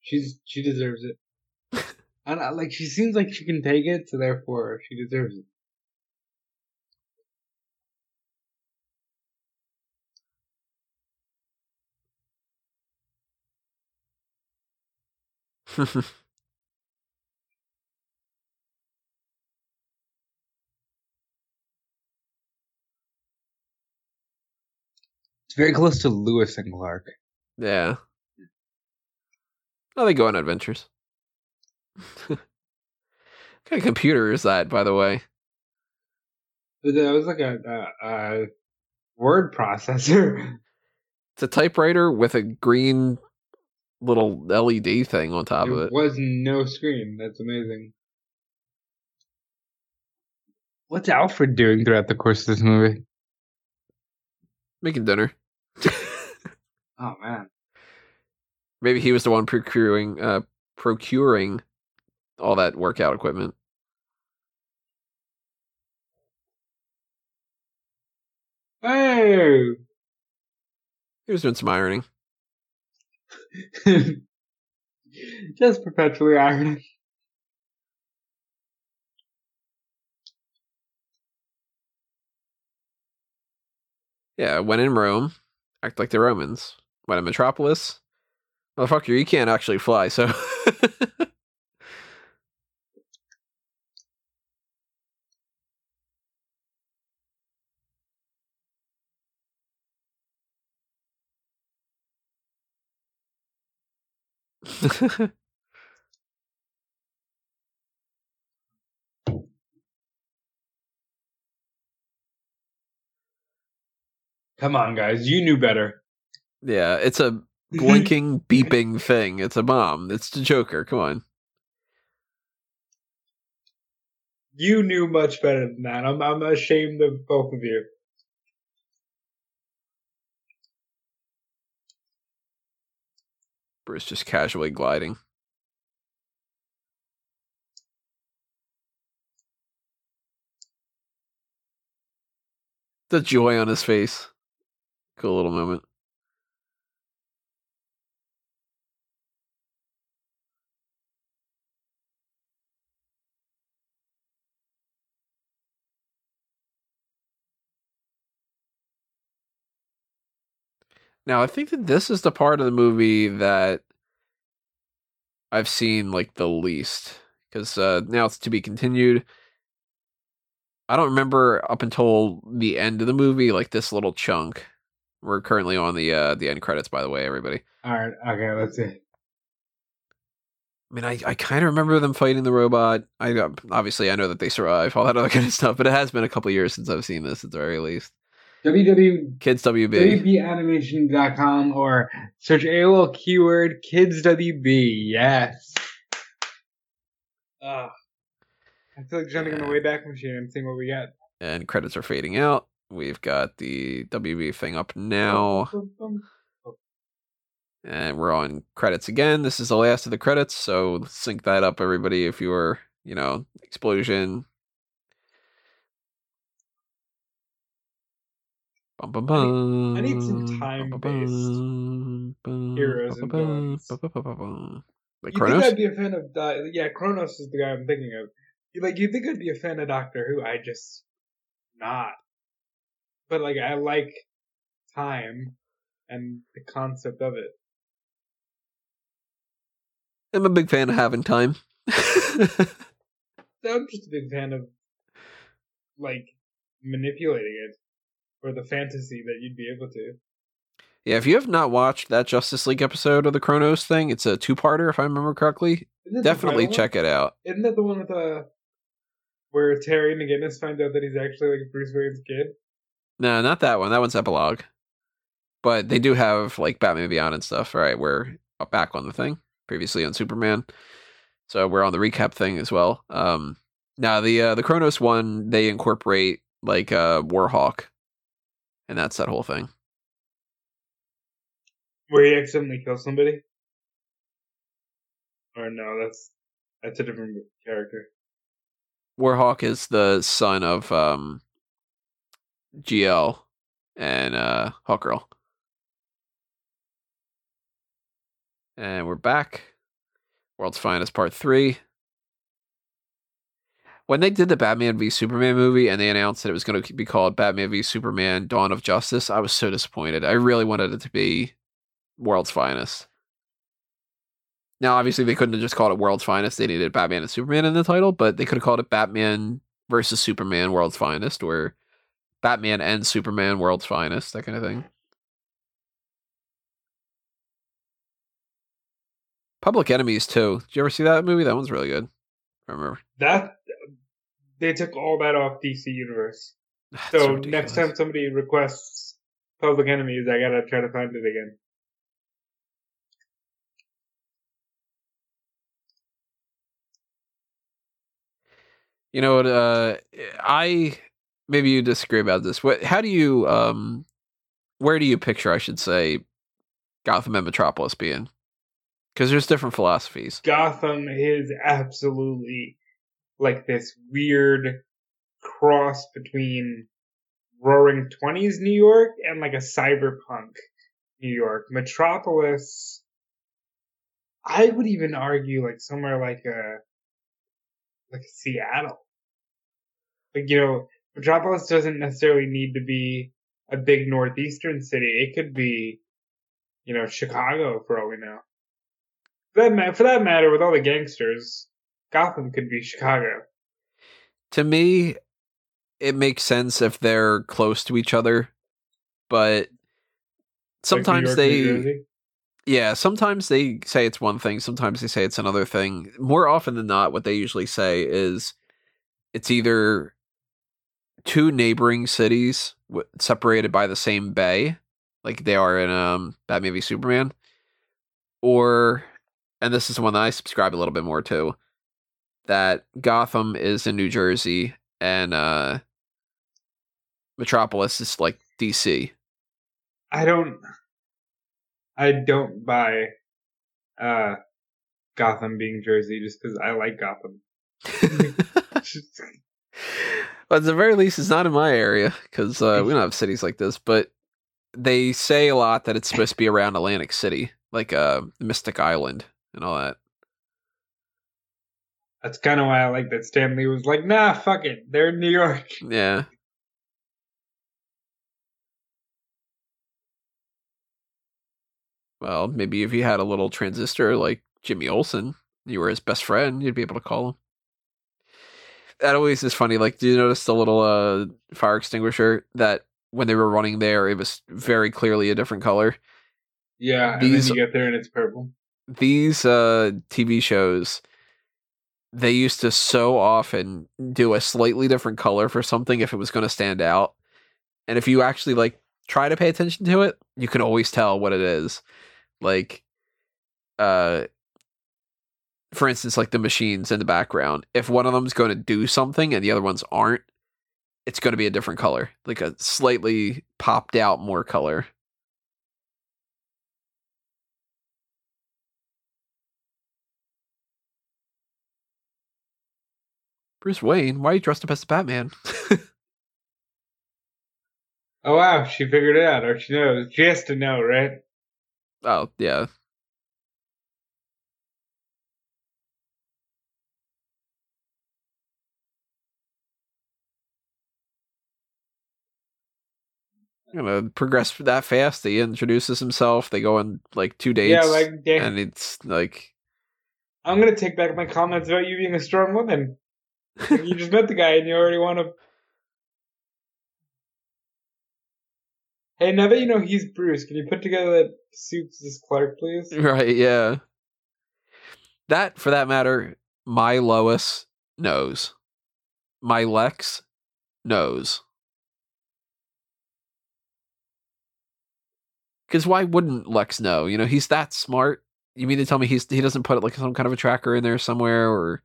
She deserves it. And like, she seems like she can take it, so therefore she deserves it. It's very close to Lewis and Clark. Yeah. Oh, they go on adventures. What kind of computer is that, by the way? It was like a word processor. It's a typewriter with a green little LED thing on top of it. There was no screen. That's amazing. What's Alfred doing throughout the course of this movie? Making dinner. Oh, man. Maybe he was the one procuring all that workout equipment. Hey! He was doing some ironing. Just perpetually ironing. Yeah, when in Rome, act like the Romans. When in Metropolis, motherfucker, you can't actually fly, so. Come on, guys, you knew better. Yeah, it's a blinking, beeping thing. It's a bomb. It's the Joker. Come on. You knew much better than that. I'm ashamed of both of you. Bruce just casually gliding. The joy on his face. Cool little moment. Now, I think that this is the part of the movie that I've seen, like, the least. Because now it's to be continued. I don't remember up until the end of the movie, like, this little chunk. We're currently on the end credits, by the way, everybody. All right. Okay, let's see. I mean, I kind of remember them fighting the robot. Obviously, I know that they survive, all that other kind of stuff. But it has been a couple years since I've seen this, at the very least. Kids WB. WBAnimation.com or search a little keyword Kids WB. Yes. I feel like jumping on the Wayback Machine and seeing what we got. And credits are fading out. We've got the WB thing up now. And we're on credits again. This is the last of the credits, so sync that up, everybody, if you were, you know, explosion. I need some time-based heroes and villains. Like Kronos? You think I'd be a fan of... yeah, Kronos is the guy I'm thinking of. Like, you think I'd be a fan of Doctor Who? I just... not. But, like, I like time and the concept of it. I'm a big fan of having time. I'm just a big fan of, like, manipulating it. Or the fantasy that you'd be able to. Yeah, if you have not watched that Justice League episode of the Kronos thing, it's a two-parter, if I remember correctly. Definitely check it out. Isn't that the one with where Terry McGinnis finds out that he's actually like Bruce Wayne's kid? No, not that one. That one's epilogue. But they do have like Batman Beyond and stuff. All right, we're back on the thing. Previously on Superman. So we're on the recap thing as well. Now, the Kronos one, they incorporate like Warhawk. And that's that whole thing. Where he accidentally kills somebody? Or no, that's That's a different character. Warhawk is the son of GL and Hawkgirl. And we're back. World's Finest Part 3. When they did the Batman v Superman movie and they announced that it was going to be called Batman v Superman Dawn of Justice, I was so disappointed. I really wanted it to be World's Finest. Now, obviously, they couldn't have just called it World's Finest. They needed Batman and Superman in the title, but they could have called it Batman versus Superman World's Finest, or Batman and Superman World's Finest, that kind of thing. Public Enemies, too. Did you ever see that movie? That one's really good. I remember. That, they took all that off DC Universe. That's so ridiculous. Next time somebody requests Public Enemies, I gotta try to find it again. You know what? Maybe you disagree about this. Where do you picture, I should say, Gotham and Metropolis being? Because there's different philosophies. Gotham is absolutely like this weird cross between Roaring Twenties New York and like a cyberpunk New York. Metropolis, I would even argue, like somewhere like Seattle. Like, you know, Metropolis doesn't necessarily need to be a big northeastern city. It could be, you know, Chicago for all we know. For that matter, with all the gangsters, Gotham could be Chicago. To me, it makes sense if they're close to each other, but sometimes like New York, New Jersey? Yeah, sometimes they say it's one thing, sometimes they say it's another thing. More often than not, what they usually say is it's either two neighboring cities separated by the same bay, like they are in Batman v Superman, or... and this is the one that I subscribe a little bit more to, that Gotham is in New Jersey and Metropolis is like DC. I don't buy Gotham being Jersey just because I like Gotham. Well, at the very least, it's not in my area because we don't have cities like this, but they say a lot that it's supposed to be around Atlantic City, like Mystic Island. And all that. That's kind of why I like that Stan Lee was like, nah, fuck it. They're in New York. Yeah. Well, maybe if you had a little transistor like Jimmy Olsen, you were his best friend, you'd be able to call him. That always is funny. Like, do you notice the little fire extinguisher that when they were running there, it was very clearly a different color? Yeah, and then you get there and it's purple. These TV shows, they used to so often do a slightly different color for something if it was going to stand out. And if you actually like try to pay attention to it, you can always tell what it is. Like, for instance, like the machines in the background, if one of them's going to do something and the other ones aren't, it's going to be a different color, like a slightly popped out more color. Bruce Wayne, why are you dressed up as Batman? Oh, wow. She figured it out. Or she knows. She has to know, right? Oh, yeah. I'm going to progress that fast. He introduces himself. They go on like 2 dates. Yeah, like, damn. And it's like... I'm going to take back my comments about you being a strong woman. You just met the guy and you already want to... Hey, now that you know he's Bruce, can you put together that suits this Clark, please? Right, yeah. That, for that matter, my Lois knows. My Lex knows. Because why wouldn't Lex know? You know, he's that smart. You mean to tell me he doesn't put like some kind of a tracker in there somewhere, or...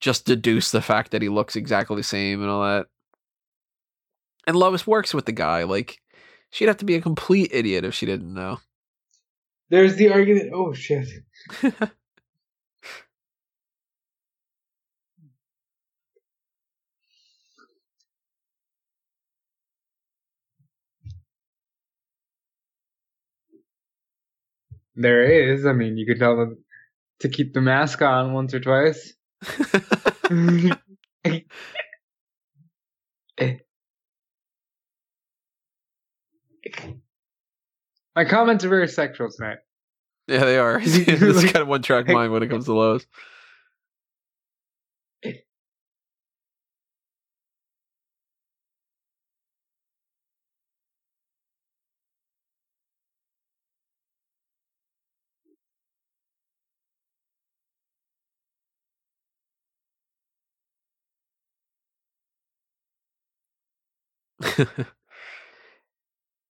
just deduce the fact that he looks exactly the same and all that. And Lois works with the guy. Like, she'd have to be a complete idiot if she didn't know. There's the argument. Oh, shit. There is. I mean, you could tell them to keep the mask on once or twice. My comments are very sexual tonight. Yeah, they are. This is kind of one-track mind when it comes to Lois.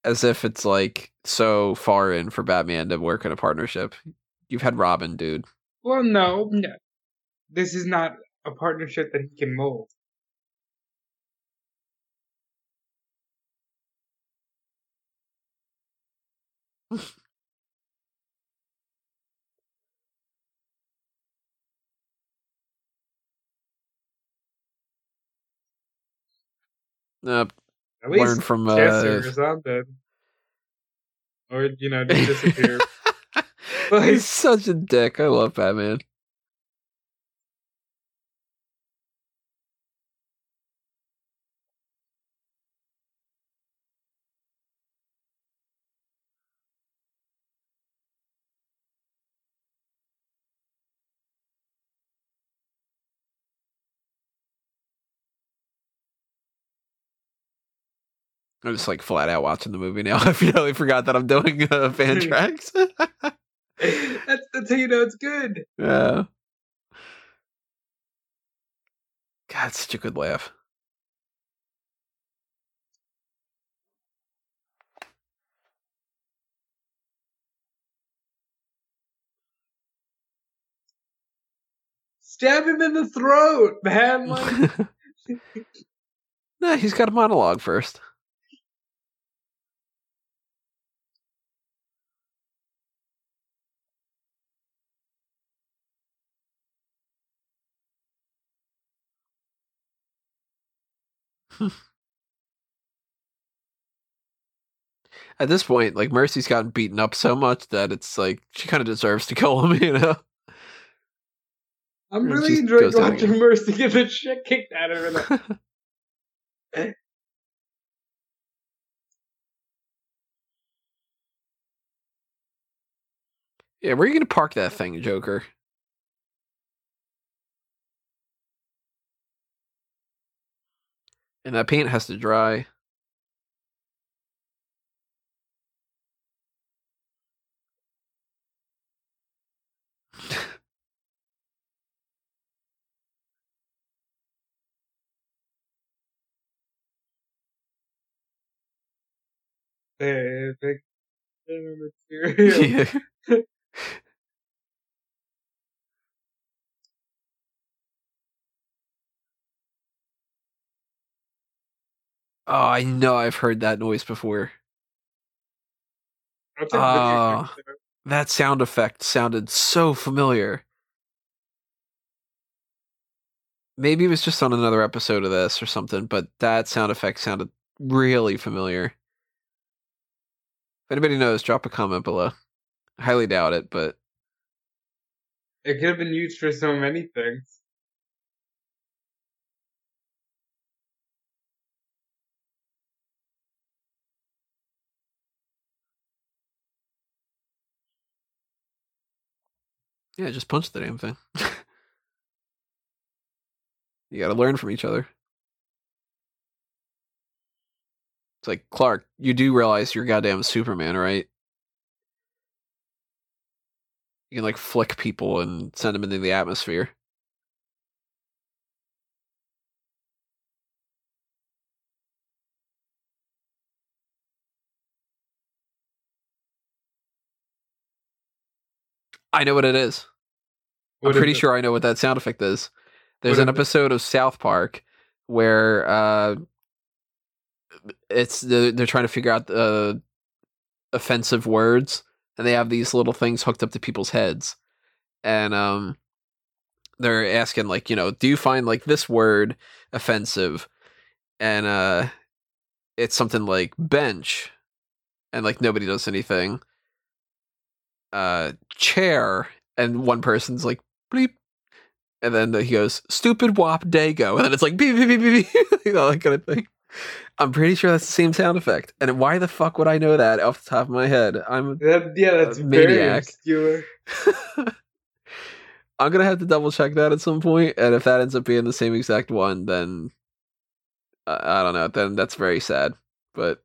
As if it's like so far in for Batman to work in a partnership. You've had Robin, dude. Well, no. This is not a partnership that he can mold. At least learn from Jester or something. Or, you know, just disappear. Like, he's such a dick. I love Batman. I'm just like flat out watching the movie now. I really forgot that I'm doing Fantrax. That's how you know it's good. Yeah. God, such a good laugh. Stab him in the throat, man. Like... No, he's got a monologue first. At this point, like, Mercy's gotten beaten up so much that it's like she kind of deserves to kill him, you know. I'm really enjoying watching Mercy get the shit kicked out of her. Yeah, where are you gonna park that thing, Joker? And that paint has to dry. Yeah. Oh, I know I've heard that noise before. That sound effect sounded so familiar. Maybe it was just on another episode of this or something, but that sound effect sounded really familiar. If anybody knows, drop a comment below. I highly doubt it, but... It could have been used for so many things. Yeah, just punch the damn thing. You gotta learn from each other. It's like, Clark, you do realize you're goddamn Superman, right? You can, like, flick people and send them into the atmosphere. I know what it is. I'm pretty sure I know what that sound effect is. There's an episode of South Park where they're trying to figure out the offensive words, and they have these little things hooked up to people's heads, and they're asking, like, you know, do you find, like, this word offensive? And it's something like bench, and, like, nobody does anything. chair, and one person's like, bleep. And then he goes, stupid wop dago. And then it's like, beep, beep, beep, beep, beep. You know, that kind of thing. I'm pretty sure that's the same sound effect. And why the fuck would I know that off the top of my head? That's a maniac. Very obscure. I'm going to have to double check that at some point. And if that ends up being the same exact one, then I don't know. Then that's very sad. But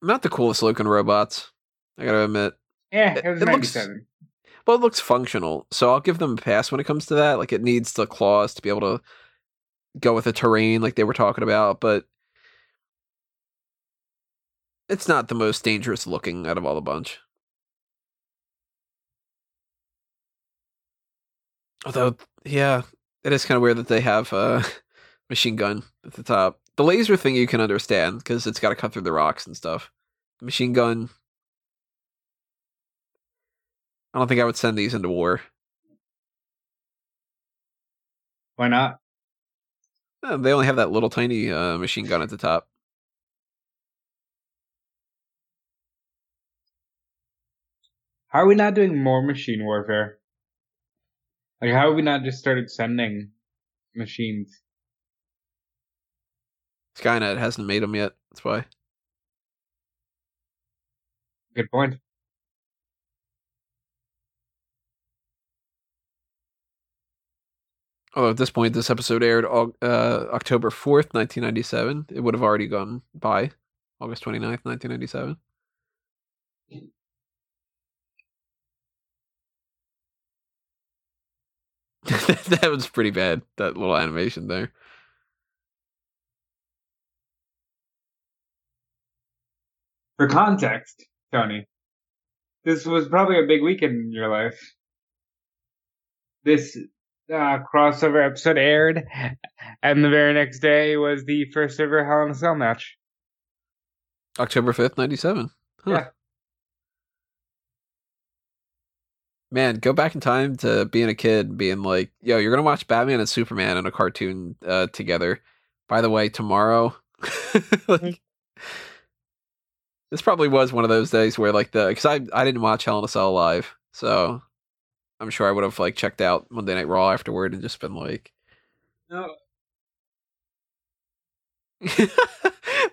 not the coolest looking robots, I gotta admit. Yeah, it was 97. Well, it looks functional, so I'll give them a pass when it comes to that. Like, it needs the claws to be able to go with the terrain like they were talking about, but it's not the most dangerous looking out of all the bunch. Although, yeah, it is kind of weird that they have a machine gun at the top. The laser thing you can understand, because it's got to cut through the rocks and stuff. The machine gun, I don't think I would send these into war. Why not? No, they only have that little tiny machine gun at the top. How are we not doing more machine warfare? Like, how have we not just started sending machines? Skynet hasn't made them yet. That's why. Good point. Although at this point, this episode aired October 4th, 1997. It would have already gone by August 29th, 1997. That was pretty bad, that little animation there. For context, Tony, this was probably a big weekend in your life. This crossover episode aired, and the very next day was the first ever Hell in a Cell match. October 5th, 97. Huh. Yeah. Man, go back in time to being a kid and being like, yo, you're going to watch Batman and Superman in a cartoon together. By the way, tomorrow... like, this probably was one of those days where, like, because I didn't watch Hell in a Cell live, so I'm sure I would have, like, checked out Monday Night Raw afterward and just been like, no.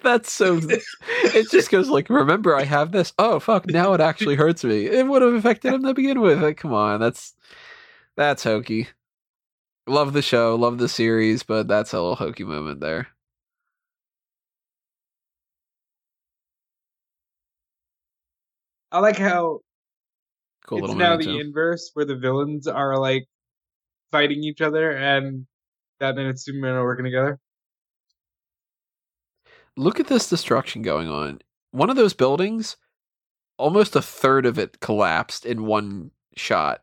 That's so... it just goes like, remember I have this? Oh, fuck, now it actually hurts me. It would have affected him to begin with. Like, come on, that's hokey. Love the show, love the series, but that's a little hokey moment there. I like how cool it's now the inverse, where the villains are, like, fighting each other, and Batman and Superman are working together. Look at this destruction going on. One of those buildings, almost a third of it collapsed in one shot.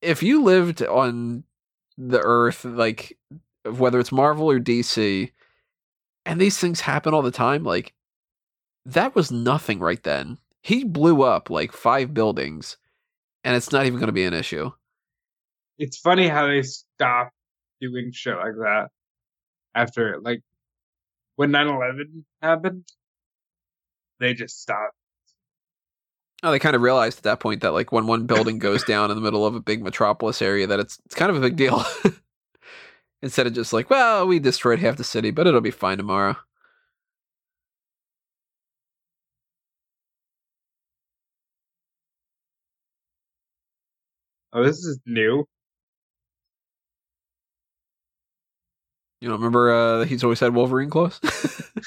If you lived on the Earth, like, whether it's Marvel or DC, and these things happen all the time, like, that was nothing right then. He blew up like 5 buildings, and it's not even going to be an issue. It's funny how they stopped doing shit like that after, like, when 9/11 happened, they just stopped. Oh, they kind of realized at that point that, like, when one building goes down in the middle of a big metropolis area, that it's kind of a big deal. Instead of just like, well, we destroyed half the city, but it'll be fine tomorrow. Oh, this is new. You don't remember he's always had Wolverine clothes?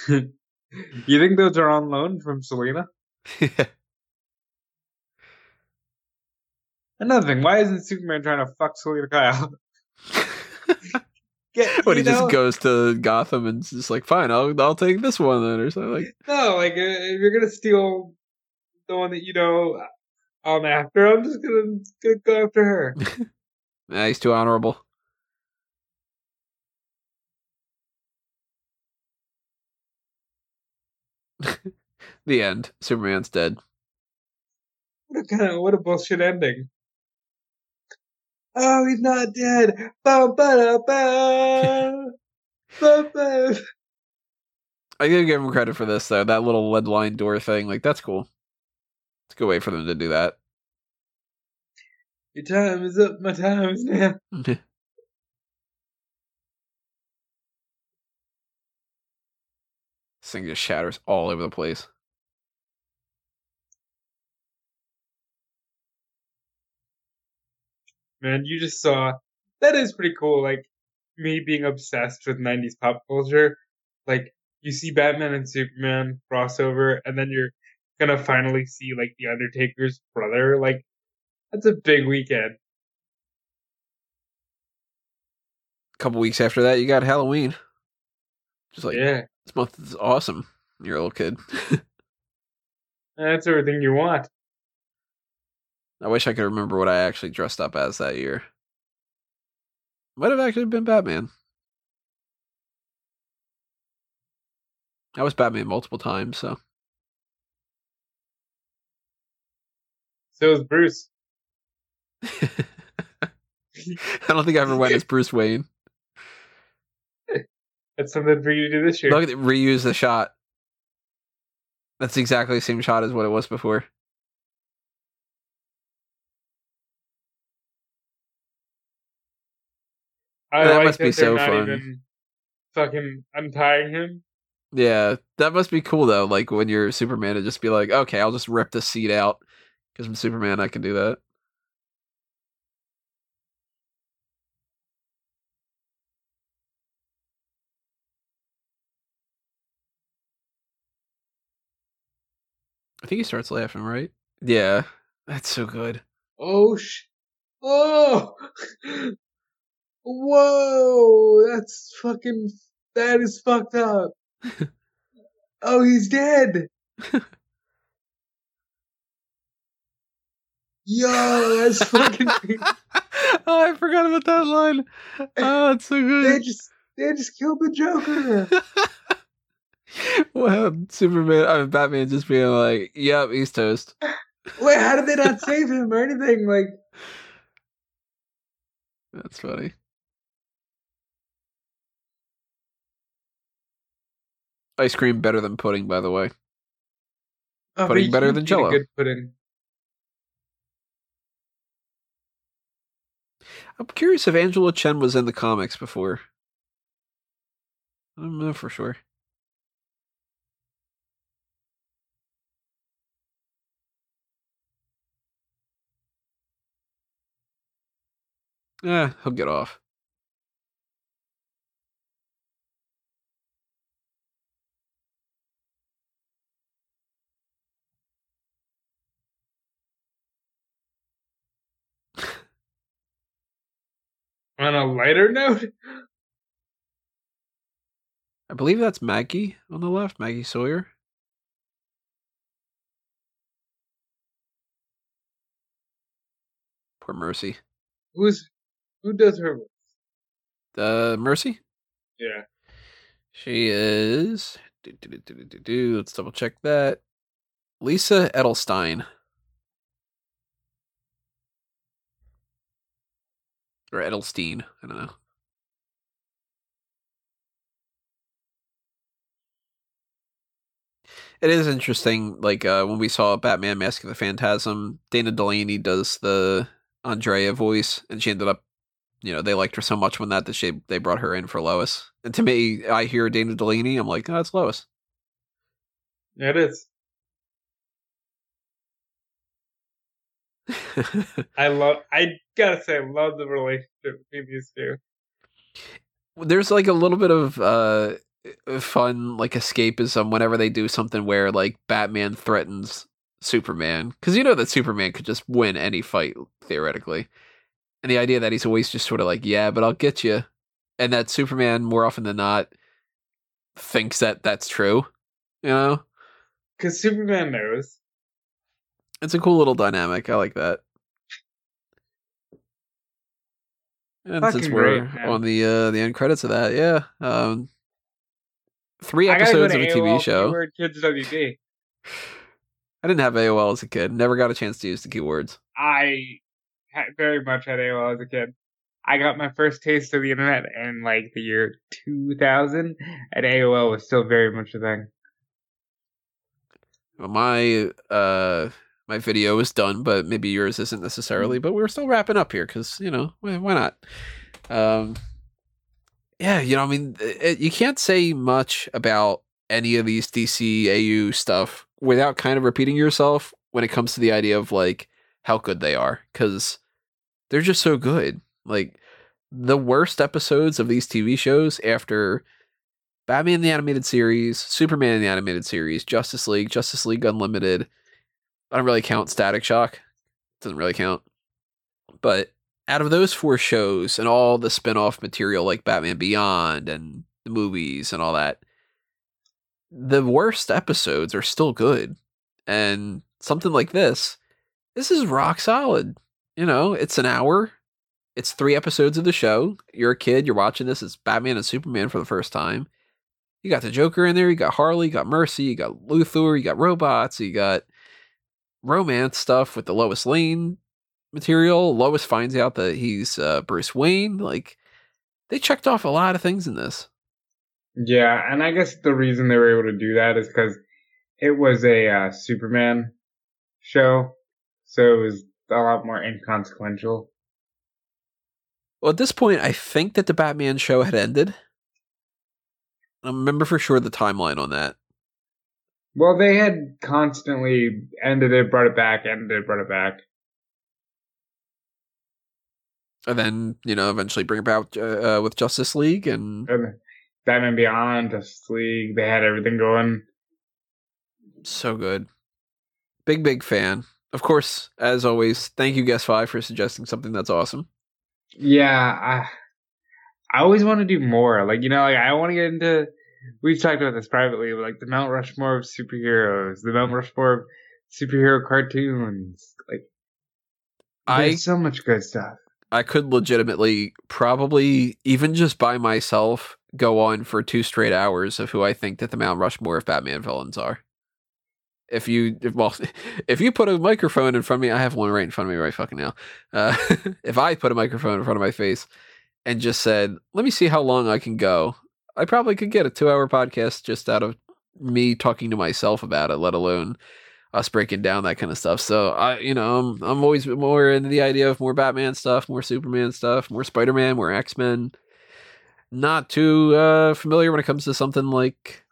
You think those are on loan from Selena? Yeah. Another thing, why isn't Superman trying to fuck Selena Kyle? When he just goes to Gotham and just like, fine, I'll take this one then, or something like. No, like, if you're gonna steal the one that you know I'm after, I'm just gonna go after her. Nah, he's too honorable. The end. Superman's dead. What a bullshit ending. Oh, he's not dead. Ba ba da ba. Ba ba. I gotta give them credit for this though. That little lead line door thing, like that's cool. It's a good way for them to do that. Your time is up. My time is now. This thing just shatters all over the place. Man, you just saw... That is pretty cool, like, me being obsessed with 90s pop culture. Like, you see Batman and Superman crossover, and then you're gonna finally see, like, The Undertaker's brother. Like, that's a big weekend. A couple weeks after that, you got Halloween. Just like, yeah. This month is awesome. You're a little kid. That's everything you want. I wish I could remember what I actually dressed up as that year. Might have actually been Batman. I was Batman multiple times, so. So was Bruce. I don't think I ever went as Bruce Wayne. That's something for you to do this year. Look, reuse the shot. That's exactly the same shot as what it was before. That must be so fun. Fucking untying him. Yeah, that must be cool though. Like when you're Superman, and just be like, okay, I'll just rip the seat out because I'm Superman. I can do that. I think he starts laughing, right? Yeah, that's so good. Oh Oh. Whoa, that is fucked up. Oh, he's dead. Yo, that's fucking... Oh, I forgot about that line. Oh, it's so good. They just killed the Joker. Well, Batman just being like, yep, he's toast. Wait, how did they not save him or anything? Like, that's funny. Ice cream better than pudding, by the way. Oh, pudding better than Jell-O. Good pudding. I'm curious if Angela Chen was in the comics before. I don't know for sure. Yeah, he'll get off. On a lighter note? I believe that's Maggie on the left, Maggie Sawyer. Poor Mercy. Who does her voice? Mercy? Yeah. She is... Let's double check that. Lisa Edelstein. Or Edelstein, I don't know. It is interesting, like, when we saw Batman Mask of the Phantasm, Dana Delaney does the Andrea voice, and she ended up, you know, they liked her so much when that they brought her in for Lois. And to me, I hear Dana Delaney, I'm like, oh, that's Lois. It is. I gotta say I love the relationship between these two. There's like a little bit of fun, like, escapism whenever they do something where, like, Batman threatens Superman, because you know that Superman could just win any fight theoretically, and the idea that he's always just sort of like, yeah, but I'll get you, and that Superman more often than not thinks that that's true, you know, because Superman knows. It's a cool little dynamic. I like that. And fucking since we're great, on the end credits of that, yeah, 3 episodes of a TV show. Kids WB. I didn't have AOL as a kid. Never got a chance to use the keywords. I very much had AOL as a kid. I got my first taste of the internet in like the year 2000, and AOL was still very much a thing. Well, my video is done, but maybe yours isn't necessarily. But we're still wrapping up here because, you know, why not? Yeah, you know, I mean, you can't say much about any of these DCAU stuff without kind of repeating yourself when it comes to the idea of like how good they are, because they're just so good. Like the worst episodes of these TV shows after Batman the Animated Series, Superman the Animated Series, Justice League Unlimited. I don't really count Static Shock. Doesn't really count. But out of those four shows and all the spin-off material like Batman Beyond and the movies and all that, the worst episodes are still good. And something like this is rock solid. You know, it's an hour. It's 3 episodes of the show. You're a kid. You're watching this. It's Batman and Superman for the first time. You got the Joker in there. You got Harley. You got Mercy. You got Luthor. You got robots. You got romance stuff with the Lois Lane material. Lois finds out that he's Bruce Wayne. Like, they checked off a lot of things in this. Yeah, and I guess the reason they were able to do that is because it was a Superman show, so it was a lot more inconsequential. Well, at this point, I think that the Batman show had ended. I remember for sure the timeline on that. Well, they had constantly ended it, brought it back, ended it, brought it back. And then, you know, eventually bring it back with Justice League and Batman Beyond, Justice League. They had everything going. So good. Big fan. Of course, as always, thank you, Guest Five, for suggesting something that's awesome. Yeah, I always want to do more. Like, you know, like, I want to get into... We've talked about this privately, but like the Mount Rushmore of superheroes, the Mount Rushmore of superhero cartoons, like there's so much good stuff. I could legitimately probably even just by myself go on for 2 straight hours of who I think that the Mount Rushmore of Batman villains are. If you put a microphone in front of me, I have one right in front of me right fucking now. If I put a microphone in front of my face and just said, let me see how long I can go, I probably could get a 2-hour podcast just out of me talking to myself about it, let alone us breaking down that kind of stuff. So I'm always more into the idea of more Batman stuff, more Superman stuff, more Spider-Man, more X-Men. Not too familiar when it comes to something like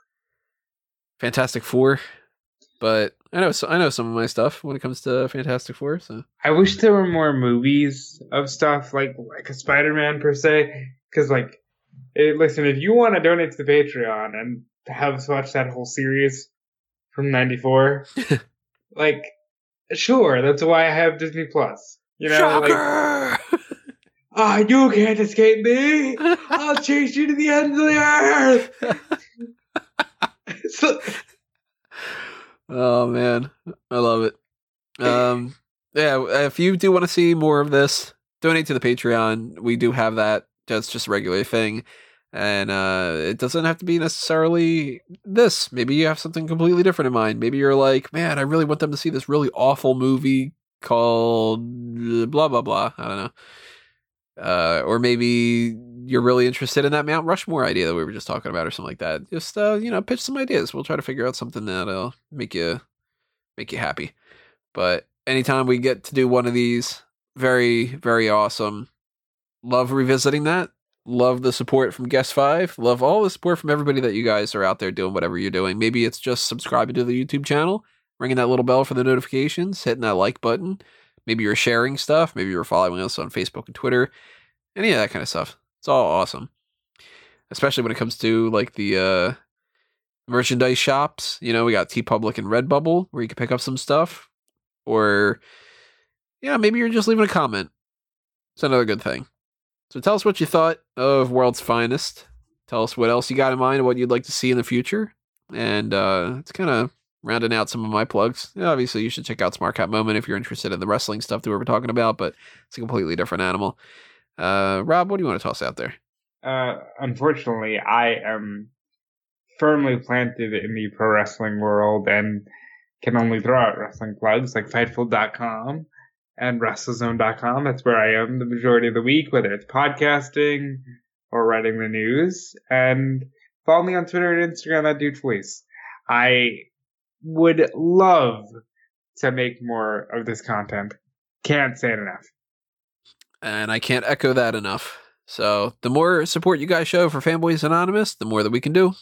Fantastic Four, but I know some of my stuff when it comes to Fantastic Four. So I wish there were more movies of stuff like a Spider-Man per se, because like. Hey, listen, if you want to donate to the Patreon and have us watch that whole series from 94, like, sure, that's why I have Disney Plus. You know, Shocker! Like, you can't escape me. I'll chase you to the ends of the earth. Oh man, I love it. Yeah, if you do want to see more of this, donate to the Patreon. We do have that. That's just a regular thing. And it doesn't have to be necessarily this. Maybe you have something completely different in mind. Maybe you're like, man, I really want them to see this really awful movie called blah, blah, blah. I don't know. Or maybe you're really interested in that Mount Rushmore idea that we were just talking about or something like that. Just, pitch some ideas. We'll try to figure out something that'll make you happy. But anytime we get to do one of these, very, very awesome. Love revisiting that. Love the support from Guest Five. Love all the support from everybody that you guys are out there doing whatever you're doing. Maybe it's just subscribing to the YouTube channel, ringing that little bell for the notifications, hitting that like button. Maybe you're sharing stuff. Maybe you're following us on Facebook and Twitter. Any of that kind of stuff. It's all awesome. Especially when it comes to like the merchandise shops. You know, we got TeePublic and Redbubble where you can pick up some stuff. Or, yeah, maybe you're just leaving a comment. It's another good thing. So tell us what you thought of World's Finest. Tell us what else you got in mind and what you'd like to see in the future. And it's kind of rounding out some of my plugs. Yeah, obviously, you should check out Smart Cat Moment if you're interested in the wrestling stuff that we were talking about, but it's a completely different animal. Rob, what do you want to toss out there? Unfortunately, I am firmly planted in the pro wrestling world and can only throw out wrestling plugs like Fightful.com. and WrestleZone.com. That's where I am the majority of the week, whether it's podcasting or writing the news. And follow me on Twitter and Instagram at DudeFelice. I would love to make more of this content. Can't say it enough. And I can't echo that enough. So the more support you guys show for Fanboys Anonymous, the more that we can do.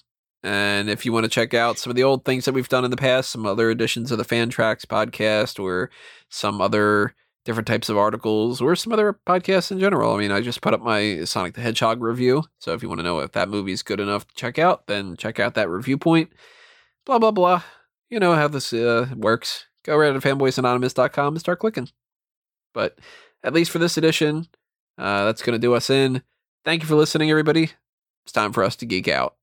And if you want to check out some of the old things that we've done in the past, some other editions of the Fantrax podcast or some other different types of articles or some other podcasts in general. I mean, I just put up my Sonic the Hedgehog review. So if you want to know if that movie's good enough to check out, then check out that review point. Blah, blah, blah. You know how this works. Go right to FanboysAnonymous.com and start clicking. But at least for this edition, that's going to do us in. Thank you for listening, everybody. It's time for us to geek out.